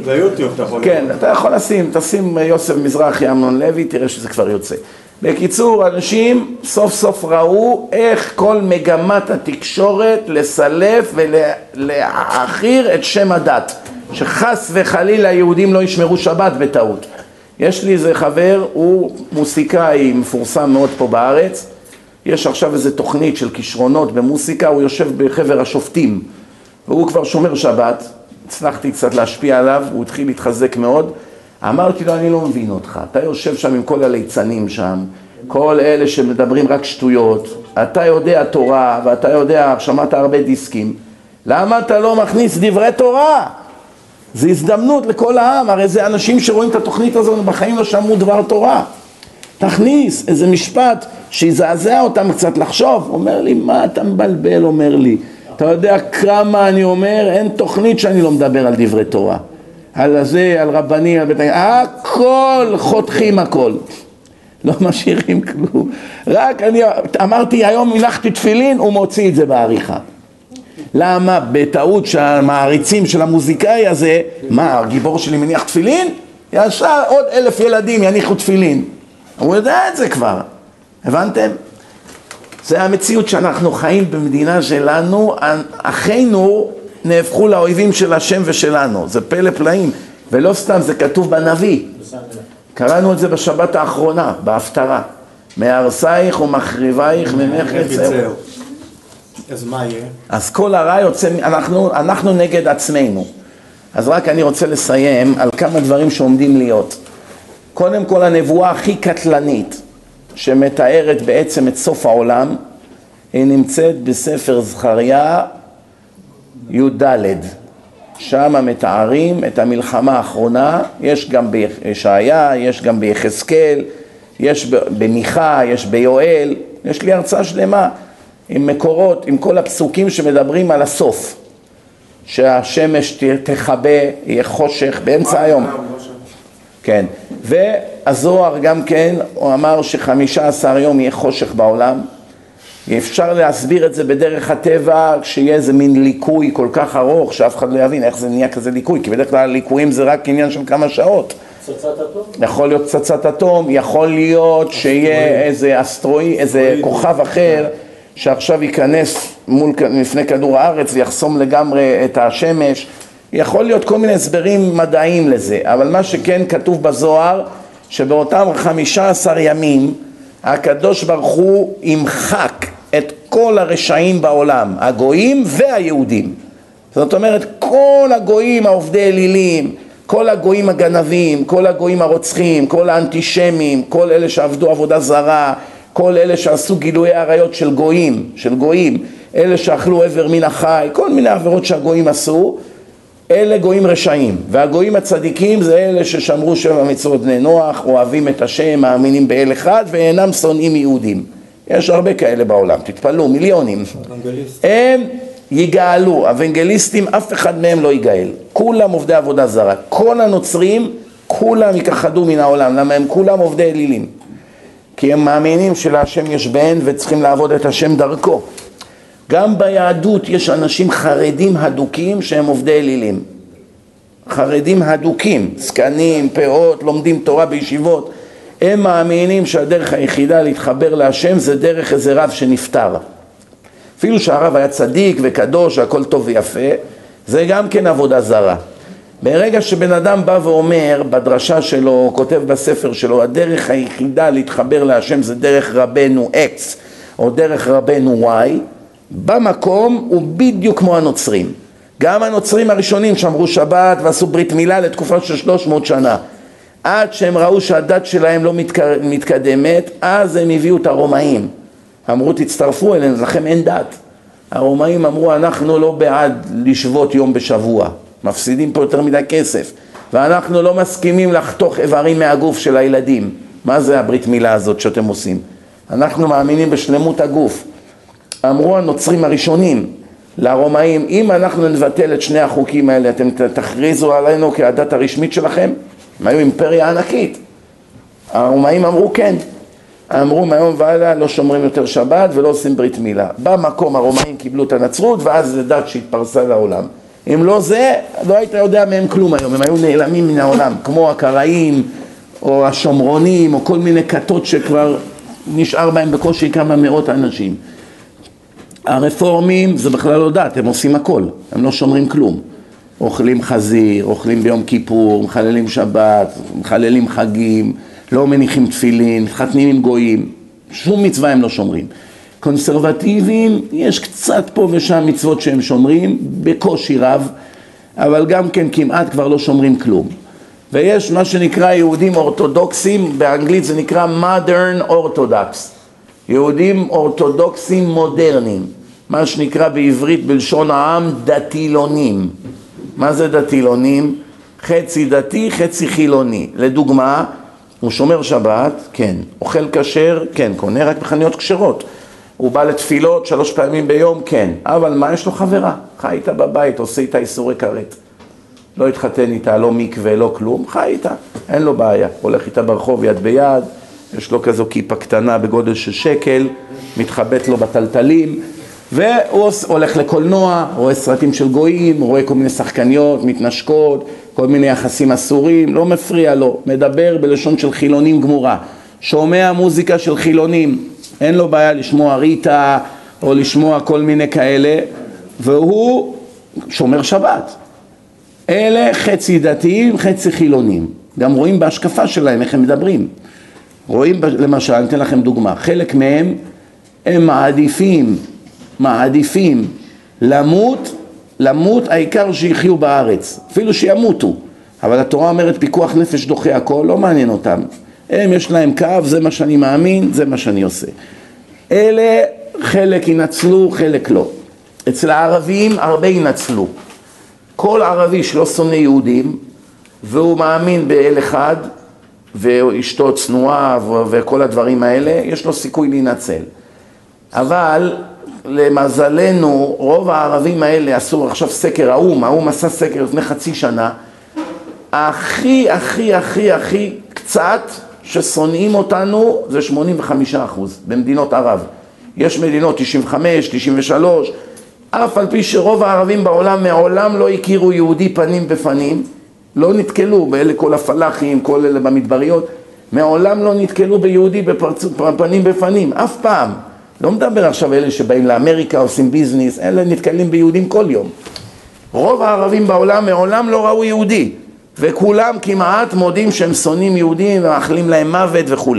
זה יוטיוב, אתה יכול. כן, אתה יכול לשים, תשים יוסף מזרחי, אמנון לוי, תראה שזה כבר יוצא. בקיצור, אנשים סוף סוף ראו איך כל מגמת התקשורת לסלף ולהאחיר את שם הדת. שחס וחלילה היהודים לא ישמרו שבת בטעות. יש לי איזה חבר, הוא מוסיקאי מפורסם מאוד פה בארץ. יש עכשיו איזו תוכנית של כישרונות במוסיקה, הוא יושב בחבר השופטים. והוא כבר שומר שבת, הצלחתי קצת להשפיע עליו, הוא התחיל להתחזק מאוד. אמרתי לו, אני לא מבין אותך, אתה יושב שם עם כל הליצנים שם, כל אלה שמדברים רק שטויות, אתה יודע תורה ואתה יודע, שמעת הרבה דיסקים, למה אתה לא מכניס דברי תורה? זו הזדמנות לכל העם, הרי זה אנשים שרואים את התוכנית הזאת בחיים לא שמעו דבר תורה. תכניס איזה משפט שיזעזע אותם קצת לחשוב, אומר לי, מה אתה מבלבל, אומר לי, אתה יודע כמה אני אומר, אין תוכנית שאני לא מדבר על דברי תורה. על זה, על רבני, על בית המקדש, הכל, חותכים הכל. לא משאירים כלום. רק אני אמרתי, היום הלכתי תפילין, הוא מוציא את זה בעריכה. למה? בטעות שהמעריצים של המוזיקאי הזה, מה, הגיבור שלי מניח תפילין? ישר עוד 1,000 ילדים יניחו תפילין. הוא יודע את זה כבר. הבנתם? זה המציאות שאנחנו חיים במדינה שלנו, אחינו, נהפכו לאויבים של השם ושלנו, זה פלא פלאים, ולא סתם, זה כתוב בנביא. קראנו את זה בשבת האחרונה, בהפטרה. מהרסייך ומחריבייך ממך יצאו. אז מה יהיה? אז כל הרע יוצא, אנחנו נגד עצמנו. אז רק אני רוצה לסיים על כמה דברים שעומדים להיות. קודם כל הנבואה הכי קטלנית, שמתארת בעצם את סוף העולם, היא נמצאת בספר זכריה, י"ד, שם מתארים את המלחמה האחרונה, יש גם בישעיה, יש גם ביחזקאל, יש במיכה, יש ביואל, יש לי הרצאה שלמה עם מקורות, עם כל הפסוקים שמדברים על הסוף, שהשמש תכבה, יהיה חושך באמצע היום. כן, והזוהר גם כן, הוא אמר ש15 יום יהיה חושך בעולם, אפשר להסביר את זה בדרך הטבע, כשיהיה איזה מין ליקוי כל כך ארוך, שאף אחד לא יבין איך זה נהיה כזה ליקוי, כי בדרך כלל ליקויים זה רק עניין של כמה שעות. פצצת אטום? יכול להיות פצצת אטום, יכול להיות שיהיה איזה אסטרואיד, איזה כוכב אחר, שעכשיו ייכנס לפני כדור הארץ ויחסום לגמרי את השמש. יכול להיות כל מיני הסברים מדעיים לזה, אבל מה שכן כתוב בזוהר, שבאותם 15 ימים, הקדוש ברוך הוא ימחק את כל הרשעים בעולם, הגויים והיהודים. זאת אומרת, כל הגויים העובדי אלילים, כל הגויים הגנבים, כל הגויים הרוצחים, כל האנטישמים, כל אלה שעבדו עבודה זרה, כל אלה שעשו גילויי עריות של גויים, אלה שאכלו עבר מן החי, כל מיני עבירות שהגויים עשו, אלה גויים רשעים, והגויים הצדיקים זה אלה ששמרו 7 מצוות בני נוח, אוהבים את השם, מאמינים באל אחד ואינם שונאים יהודים. יש הרבה כאלה בעולם, תתפלאו, מיליונים. הם יגאלו, אוונגליסטים, אף אחד מהם לא יגאל. כולם עובדי עבודה זרה, כל הנוצרים, כולם יכחדו מן העולם, למה הם כולם עובדי אלילים. כי הם מאמינים שלהשם יש בהן וצריכים לעבוד את השם דרכו. גם ביהדות יש אנשים חרדים הדוקים שהם עובדי אלילים. חרדים הדוקים, זקנים, פאות, לומדים תורה בישיבות. הם מאמינים שהדרך היחידה להתחבר להשם זה דרך איזה רב שנפטר. אפילו שהרב היה צדיק וקדוש, הכל טוב ויפה, זה גם כן עבודה זרה. ברגע שבן אדם בא ואומר, בדרשה שלו, כותב בספר שלו, הדרך היחידה להתחבר להשם זה דרך רבנו X או דרך רבנו Y, במקום הוא בדיוק כמו הנוצרים. גם הנוצרים הראשונים שמרו שבת ועשו ברית מילה לתקופה של 300 שנה. עד שהם ראו שהדת שלהם לא מתקדמת, אז הם הביאו את הרומאים. אמרו תצטרפו אלינו, לכם אין דת. הרומאים אמרו אנחנו לא בעד לשבות יום בשבוע, מפסידים פה יותר מדי כסף, ואנחנו לא מסכימים לחתוך איברים מהגוף של הילדים. מה זה הברית מילה הזאת שאתם עושים? אנחנו מאמינים בשלמות הגוף. אמרו הנוצרים הראשונים לרומאים, אם אנחנו נבטל את שני החוקים האלה, אתם תכריזו עלינו כעדת הרשמית שלכם? הם היו אימפריה ענקית. הרומאים אמרו כן. אמרו מהיום ועלה לא שומרים יותר שבת ולא עושים ברית מילה. במקום הרומאים קיבלו את הנצרות, ואז זה דת שהתפרסה לעולם. אם לא זה, לא היית יודע מהם כלום היום. הם היו נעלמים מן העולם, כמו הקראים או השומרונים או כל מיני כתות שכבר נשאר בהם בקושי כמה מאות אנשים. הרפורמים זה בכלל לא דת, הם עושים הכל, הם לא שומרים כלום. אוכלים חזיר, אוכלים ביום כיפור, מחללים שבת, מחללים חגים, לא מניחים תפילין, חתנים עם גויים, שום מצווה הם לא שומרים. קונסרבטיבים, יש קצת פה ושם מצוות שהם שומרים, בקושי רב, אבל גם כן כמעט כבר לא שומרים כלום. ויש מה שנקרא יהודים אורתודוקסים, באנגלית זה נקרא modern orthodox. יהודים אורתודוקסים מודרניים, מה שנקרא בעברית בלשון העם דתילונים. מה זה דתילונים? חצי דתי, חצי חילוני. לדוגמה, הוא שומר שבת, כן. אוכל כשר, כן. קונה רק בחנויות כשרות. הוא בא לתפילות 3 פעמים ביום, כן. אבל מה, יש לו חברה? חי איתה בבית, עושה איתה איסורי כרת. לא התחתן איתה, לא מקווה, לא כלום. חי איתה, אין לו בעיה. הולך איתה ברחוב יד ביד, יש לו כזו כיפה קטנה בגודל של שקל, מתחבט לו בטלטלים, והוא הולך לקולנוע, רואה סרטים של גויים, רואה כל מיני שחקניות, מתנשקות, כל מיני יחסים אסורים, לא מפריע לו, מדבר בלשון של חילונים גמורה, שומע מוזיקה של חילונים, אין לו בעיה לשמוע ריטה או לשמוע כל מיני כאלה, והוא שומר שבת. אלה חצי דתיים, חצי חילונים. גם רואים בהשקפה שלהם איך הם מדברים. רואים, למשל, אני אתן לכם דוגמה, חלק מהם הם מעדיפים למות, העיקר שיחיו בארץ, אפילו שימותו, אבל התורה אומרת פיקוח נפש דוחה הכל, לא מעניין אותם, הם יש להם קו, זה מה שאני מאמין, זה מה שאני עושה. אלה חלק ינצלו, חלק לא. אצל הערבים הרבה ינצלו, כל ערבי שלא שונא יהודים והוא מאמין באל אחד ואשתו צנועה וכל הדברים האלה, יש לו סיכוי להינצל. אבל למזלנו רוב הערבים האלה, עשו עכשיו סקר, האום עשה סקר לפני חצי שנה, הכי קצת ששונאים אותנו זה 85% במדינות ערב. יש מדינות 95, 93, אף על פי שרוב הערבים בעולם מעולם לא הכירו יהודי פנים בפנים, לא נתקלו באלה, כל הפלחים, כל אלה במדבריות, מעולם לא נתקלו ביהודי בפנים בפנים, אף פעם. לא מדבר עכשיו אלה שבאים לאמריקה, עושים ביזניס, אלה נתקלים ביהודים כל יום. רוב הערבים בעולם מעולם לא ראו יהודי, וכולם כמעט מודים שהם שונאים יהודים ומאחלים להם מוות וכו'.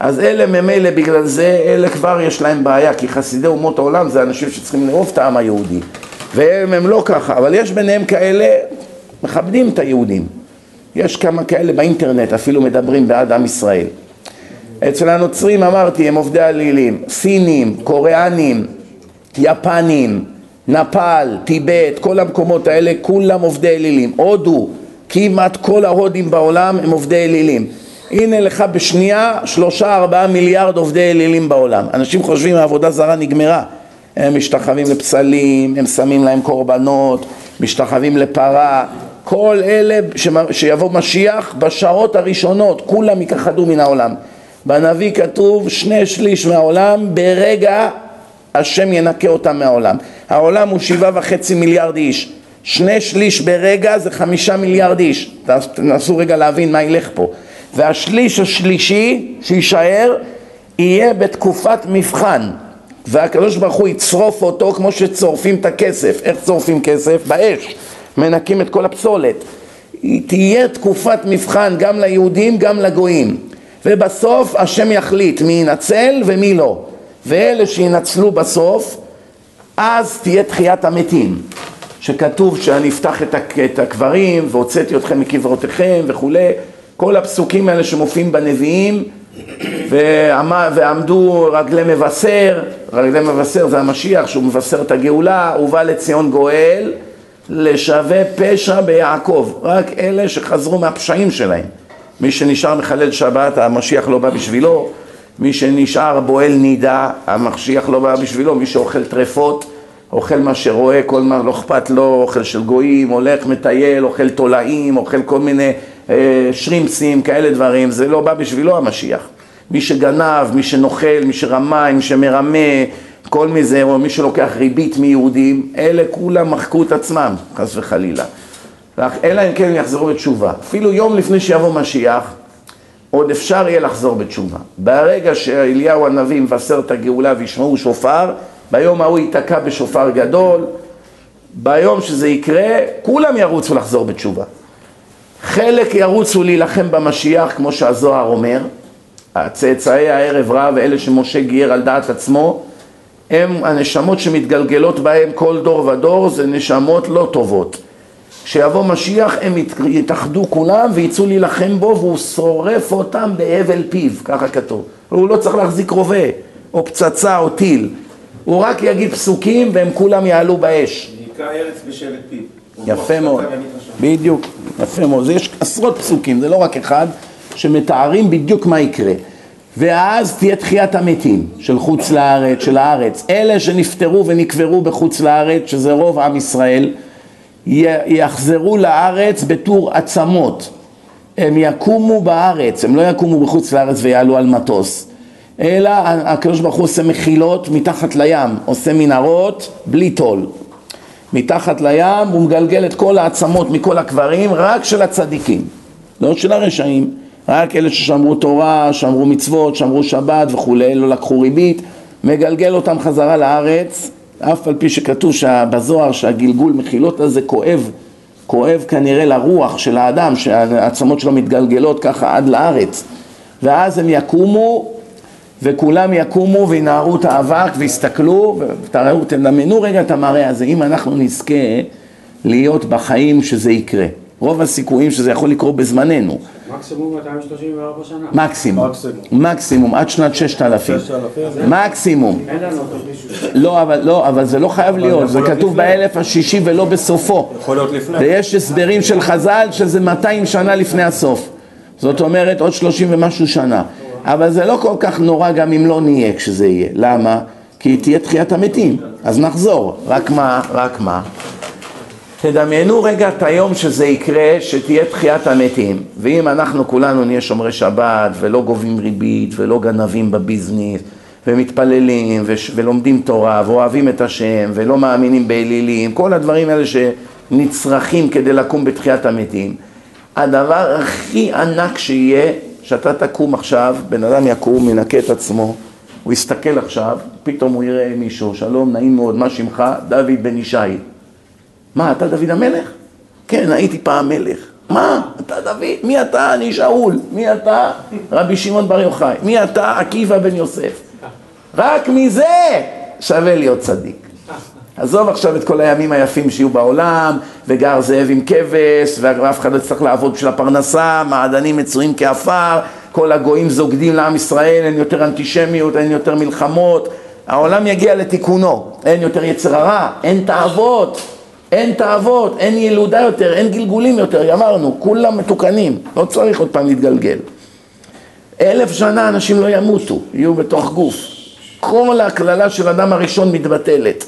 אז אלה ממילא בגלל זה, אלה כבר יש להם בעיה, כי חסידי אומות העולם זה אנשים שצריכים לאהוב את העם היהודי, והם לא ככה, אבל יש ביניהם כאלה, מכבדים את היהודים. יש כמה כאלה באינטרנט, אפילו מדברים בעד עם ישראל. אצל הנוצרים אמרתי, הם עובדי עלילים, סינים, קוריאנים, יפנים, נפל, טיבט, כל המקומות האלה, כולם עובדי עלילים. הודו, כמעט כל ההודים בעולם הם עובדי עלילים. הנה לך בשנייה 3-4 מיליארד עובדי עלילים בעולם. אנשים חושבים העבודה זרה נגמרה. הם משתחווים לפסלים, הם שמים להם קורבנות, משתחווים לפרה, כל אלה שיבוא משיח בשעות הראשונות, כולם יכחדו מן העולם. בנביא כתוב 2/3 מהעולם, ברגע השם ינקה אותם מהעולם. העולם הוא 7.5 מיליארד איש, 2/3 ברגע זה 5 מיליארד איש, תנסו רגע להבין מה ילך פה. והשליש השלישי שישאר יהיה בתקופת מבחן, והקדוש ברוך הוא יצרוף אותו כמו שצורפים את הכסף. איך צורפים כסף? באש, מנקים את כל הפסולת. תהיה תקופת מבחן גם ליהודים גם לגויים, ובסוף השם יחליט מי ינצל ומי לא, ואלה שינצלו בסוף, אז תהיה תחיית המתים, שכתוב שאני אפתח את הקברים והוצאתי אתכם מקברותיכם וכו'. כל הפסוקים האלה שמופיעים בנביאים, ועמדו רגלי מבשר, רגלי מבשר זה המשיח שהוא מבשר את הגאולה, ובא לציון גואל לשווה פשע ביעקב, רק אלה שחזרו מהפשעים שלהם. מי שנשאר מחלל שבת, המשיח לא בא בשבילו, מי שנשאר בועל נידה, המשיח לא בא בשבילו, מי שאוכל טרפות, אוכל מה שרואה, כל מה לא אכפת לו, אוכל של גויים, הולך מטייל, אוכל תולעים, אוכל כל מיני שרימפסים, כאלה דברים, זה לא בא בשבילו המשיח. מי שגנב, מי שנוכל, מי שרמה, מי שמרמה, כל מזה, או מי שלוקח ריבית מיהודים, אלה כולם מחקו את עצמם, חס וחלילה. אלא אם כן יחזרו בתשובה. אפילו יום לפני שיבוא משיח, עוד אפשר יהיה לחזור בתשובה. ברגע שאליהו הנביא מבשר את הגאולה וישמעו שופר, ביום ההוא ייתקע בשופר גדול, ביום שזה יקרה, כולם ירוצו לחזור בתשובה. חלק ירוצו להילחם במשיח, כמו שהזוהר אומר, הצאצאי הערב רב, אלה שמשה גייר על דעת עצמו, הם הנשמות שמתגלגלות בהם כל דור ודור, זה נשמות לא טובות. כשיבוא משיח הם יתאחדו כולם ויצאו להילחם בו, והוא שורף אותם באבל פיו, ככה כתוב. הוא לא צריך להחזיק רובה, או פצצה, או טיל. הוא רק יגיד פסוקים והם כולם יעלו באש. ניקה ארץ בשבט פיו. יפה מאוד, בדיוק, יפה מאוד. יש עשרות פסוקים, זה לא רק אחד, שמתארים בדיוק מה יקרה. ואז תהיה תחיית המתים של חוץ לארץ, של הארץ. אלה שנפטרו ונקברו בחוץ לארץ, שזה רוב עם ישראל, יחזרו לארץ בתור עצמות. הם יקומו בארץ, הם לא יקומו בחוץ לארץ ויעלו על מטוס. אלא הקדוש ברוך הוא עושה מחילות מתחת לים, עושה מנהרות בלי תול. מתחת לים הוא מגלגל את כל העצמות מכל הקברים, רק של הצדיקים, לא של הרשעים. רק אלה ששמרו תורה, שמרו מצוות, שמרו שבת וכו', לא לקחו ריבית, מגלגל אותם חזרה לארץ, אף על פי שכתוב בזוהר שהגלגול מחילות הזה כואב, כואב כנראה לרוח של האדם, שהעצמות שלו מתגלגלות ככה עד לארץ. ואז הם יקומו, וכולם יקומו וינערו את האבק ויסתכלו, ותראו, תדמיינו רגע את המראה הזה, אם אנחנו נזכה להיות בחיים שזה יקרה. רוב הסיכויים שזה יכול לקרות בזמננו. מקסימום 234 שנה. מקסימום. מקסימום, עד שנת 6,000. מקסימום. אין לנו תרגישו. לא, אבל זה לא חייב להיות. זה כתוב באלף השישי ולא בסופו. יכול להיות לפני. ויש הסברים של חז"ל שזה 200 שנה לפני הסוף. זאת אומרת, עוד 30 ומשהו שנה. אבל זה לא כל כך נורא גם אם לא נהיה כשזה יהיה. למה? כי תהיה תחיית המתים. אז נחזור. רק מה. תדמיינו רגע את היום שזה יקרה, שתהיה תחיית המתים. ואם אנחנו כולנו נהיה שומרי שבת, ולא גובים ריבית, ולא גנבים בביזנס, ומתפללים, ולומדים תורה, ואוהבים את השם, ולא מאמינים באלילים, כל הדברים האלה שנצרכים כדי לקום בתחיית המתים. הדבר הכי ענק שיהיה, שאתה תקום עכשיו, בן אדם יקום, מנקה את עצמו, הוא יסתכל עכשיו, פתאום הוא יראה מישהו, שלום, נעים מאוד, מה שמך? דוד בן ישעיה. מה, אתה דוד המלך? כן, הייתי פעם מלך. מה? אתה דוד? מי אתה? אני שאול. מי אתה? רבי שמעון בר יוחאי. מי אתה? עקיבא בן יוסף. רק מזה שווה להיות צדיק. עזוב עכשיו את כל הימים היפים שיהיו בעולם, וגר זאב עם כבש, ואף אחד לא צריך לעבוד בשביל הפרנסה, מעדנים מצויים כאפר, כל הגויים זוגדים לעם ישראל, אין יותר אנטישמיות, אין יותר מלחמות. העולם יגיע לתיקונו. אין יותר יצר הרע, אין תאוות. אין תאוות, אין ילודה יותר, אין גלגולים יותר, אמרנו, כולם מתוקנים, לא צריך עוד פעם להתגלגל. 1000 שנה אנשים לא ימותו, יהיו בתוך גוף. כל הכללה של אדם הראשון מתבטלת.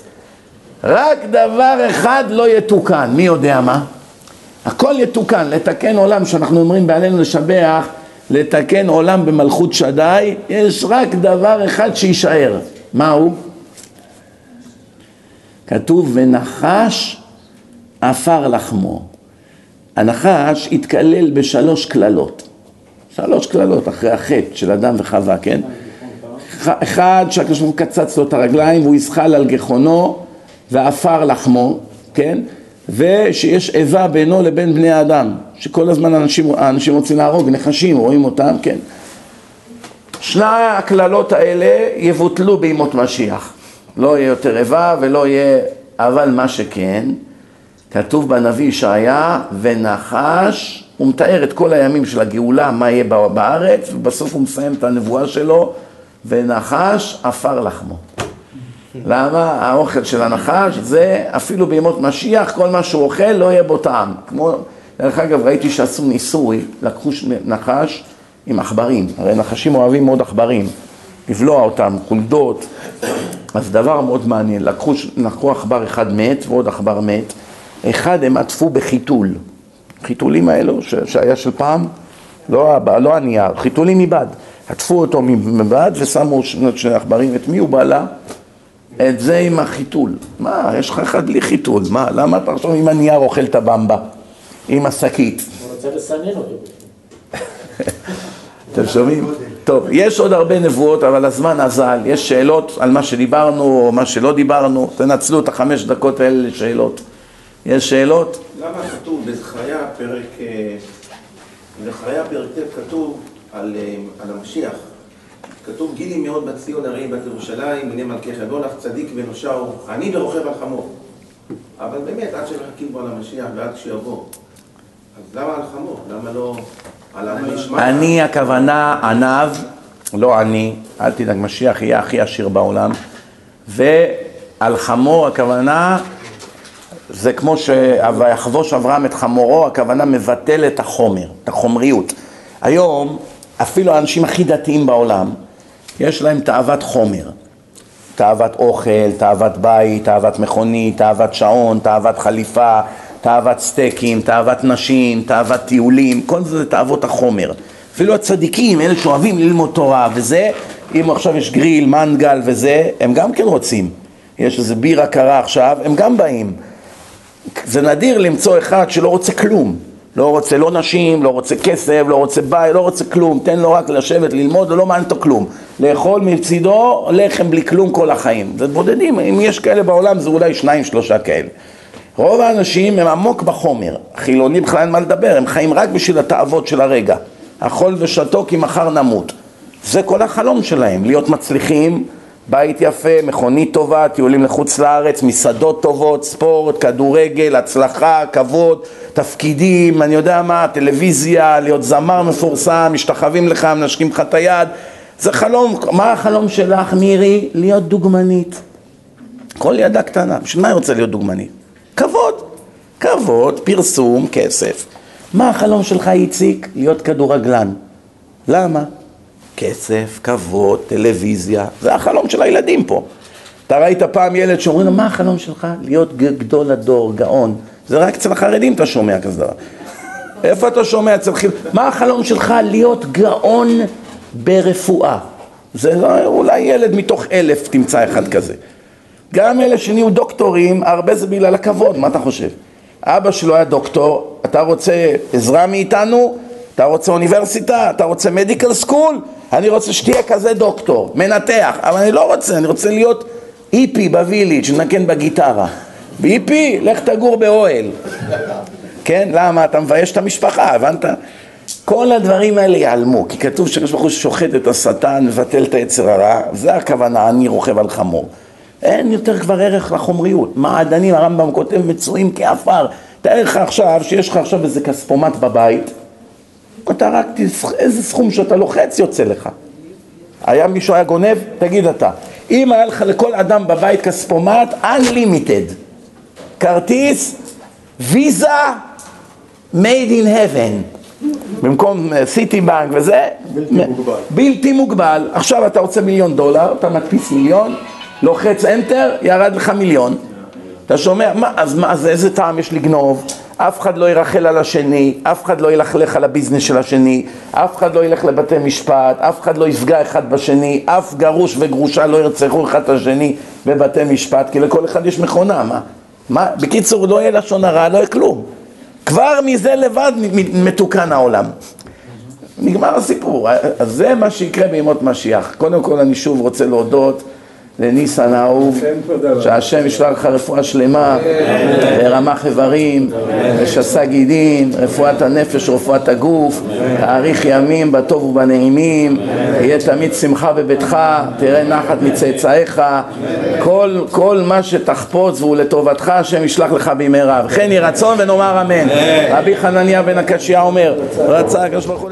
רק דבר אחד לא יתוקן, מי יודע מה? הכל יתוקן, לתקן עולם, שאנחנו אומרים בעלינו לשבח, לתקן עולם במלכות שדי, יש רק דבר אחד שישאר. מהו? כתוב ונחש אפר לחמו. הנחש התקלל בשלוש כללות. שלוש כללות אחרי החטא של אדם וחווה, כן? אחד שהקדוש ברוך הוא קצץ לו את הרגליים והוא יזחל על גחונו ואפר לחמו, כן? ושיש איבה בינו לבין בני האדם, שכל הזמן האנשים רוצים להרוג, נחשים, רואים אותם, כן? שני הכללות האלה יבוטלו בימות משיח. לא יהיה יותר איבה ולא יהיה, אבל מה שכן, כתוב בנביא ישעיה, ונחש הוא מתאר את כל הימים של הגאולה, מה יהיה בארץ, ובסוף הוא מסיים את הנבואה שלו, ונחש אפר לחמו. למה? האוכל של הנחש זה אפילו בימות משיח, כל מה שהוא אוכל לא יהיה בו טעם. כמו, דרך אגב, ראיתי שעשו ניסוי, לקחו נחש עם עכברים. הרי נחשים אוהבים מאוד עכברים, לבלוע אותם, חולדות. אז דבר מאוד מעניין, לקחו עכבר אחד מת ועוד עכבר מת, אחד הם עטפו בחיתול. חיתולים האלו שהיה של פעם, לא הנייר, חיתולים מבד. עטפו אותו מבד ושמו שני עכברים, את מי הוא בעלה? את זה עם החיתול. מה, יש לך אחד בלי חיתול, מה? למה אתה חושב אם הנייר אוכל את הבמבה? עם השקית. הוא רוצה לסנן אותו. אתם שומעים? טוב, יש עוד הרבה נבואות, אבל הזמן אזל. יש שאלות על מה שדיברנו או מה שלא דיברנו. תנצלו את 5 דקות האלה לשאלות. יש שאלות? למה כתוב בזכריה פרק ט' כתוב על המשיח? כתוב גילי מאוד בציון הרי בת ירושלים, בני מלכי חדולך, צדיק ונושעו, אני ורוכב על חמור. אבל באמת, עד שמחכים בו על המשיח ועד שיבוא. אז למה על חמור? למה לא... אני הכוונה עניו, לא אני, אל תדאג, משיח יהיה הכי עשיר בעולם. ועל חמור הכוונה, זה כמו שיחבוש אברהם את חמורו, הכוונה מבטל את החומר, את החומריות. היום, אפילו האנשים הכי דתיים בעולם, יש להם תאוות חומר. תאוות אוכל, תאוות בית, תאוות מכונית, תאוות שעון, תאוות חליפה, תאוות סטייקים, תאוות נשים, תאוות טיולים, כל זה תאוות החומר. אפילו הצדיקים, אלה שאוהבים ללמוד תורה וזה, אם עכשיו יש גריל, מנגל וזה, הם גם כן רוצים. יש איזה בירה קרה עכשיו, הם גם באים. זה נדיר למצוא אחד שלא רוצה כלום. לא רוצה לא נשים, לא רוצה כסף, לא רוצה בית, לא רוצה כלום. תן לו רק לשבת, ללמוד, ולא מעניין אותו כלום. לאכול מצידו, לחם בלי כלום כל החיים. זה בודדים, אם יש כאלה בעולם, זה אולי 2-3 כאלה. רוב האנשים הם עמוק בחומר, חילוני בכלל אין מה לדבר, הם חיים רק בשביל התאוות של הרגע. אכול ושתו כי מחר נמות. זה כל החלום שלהם, להיות מצליחים, בית יפה, מכונית טובה, טיולים לחוץ לארץ, מסעדות טובות, ספורט, כדורגל, הצלחה, כבוד, תפקידים, אני יודע מה, טלוויזיה, להיות זמר מפורסם, משתחווים לך, מנשקים לך את היד. זה חלום, מה החלום שלך מירי? להיות דוגמנית. כל ידה קטנה, בשביל מה היא רוצה להיות דוגמנית? כבוד, כבוד, פרסום, כסף. מה החלום שלך איציק? להיות כדורגלן. למה? כסף, כבוד, טלוויזיה. זה החלום של הילדים פה. אתה ראית פעם ילד שאומרים לו, מה החלום שלך? להיות גדול הדור, גאון. זה רק אצל החרדים אתה שומע כזה דבר. איפה אתה שומע אצל חרדים? מה החלום שלך? להיות גאון ברפואה. זה לא, אולי ילד מתוך 1,000 תמצא אחד כזה. גם אלה שנהיו דוקטורים, הרבה זה בגלל הכבוד, מה אתה חושב? אבא שלו היה דוקטור, אתה רוצה עזרה מאיתנו? אתה רוצה אוניברסיטה? אתה רוצה מדיקל סקול? אני רוצה שתהיה כזה דוקטור, מנתח, אבל אני לא רוצה, אני רוצה להיות איפי בוויליץ', ננגן בגיטרה. ואיפי, לך תגור באוהל. כן? למה? אתה מבייש את המשפחה, הבנת? כל הדברים האלה ייעלמו, כי כתוב שיש בחוש שוחט את השטן, מבטל את היצר הרע, זה הכוונה, אני רוכב על חמור. אין יותר כבר ערך לחומריות. מעדנים, הרמב"ם כותב, מצויים כאפר. תאר לך עכשיו, שיש לך עכשיו איזה כספומט בבית, אתה רק איזה סכום שאתה לוחץ יוצא לך. היה מישהו היה גונב? תגיד אתה. אם היה לך לכל אדם בבית כספומט, unlimited. כרטיס, ויזה, made in heaven. במקום סיטי בנק וזה, בלתי מוגבל. עכשיו אתה רוצה $1,000,000, אתה מדפיס $1,000,000, לוחץ אנטר, ירד לך $1,000,000. אתה שומע? אז איזה טעם יש לגנוב? אף אחד לא ירחל על השני, אף אחד לא ילכלך על הביזנס של השני, אף אחד לא ילך לבתי משפט, אף אחד לא יפגע אחד בשני, אף גרוש וגרושה לא ירצחו אחד את השני בבתי משפט, כי לכל אחד יש מכונה, מה? בקיצור, לא יהיה לשון הרע, לא יהיה כלום. כבר מזה לבד מתוקן העולם. נגמר הסיפור. אז זה מה שיקרה בימות משיח. קודם כל אני שוב רוצה להודות לניסן האהוב, שהשם ישלח לך רפואה שלמה, רמח איברים, משסה גידים, רפואת הנפש, רפואת הגוף, תאריך ימים בטוב ובנעימים, יהיה תמיד שמחה בביתך, תראה נחת מצאצאיך, כל מה שתחפוץ והוא לטובתך, השם ישלח לך בימי רב. כן יהי רצון ונאמר אמן. רבי חנניה בן הקשיא אומר, רצה הקדוש ברוך הוא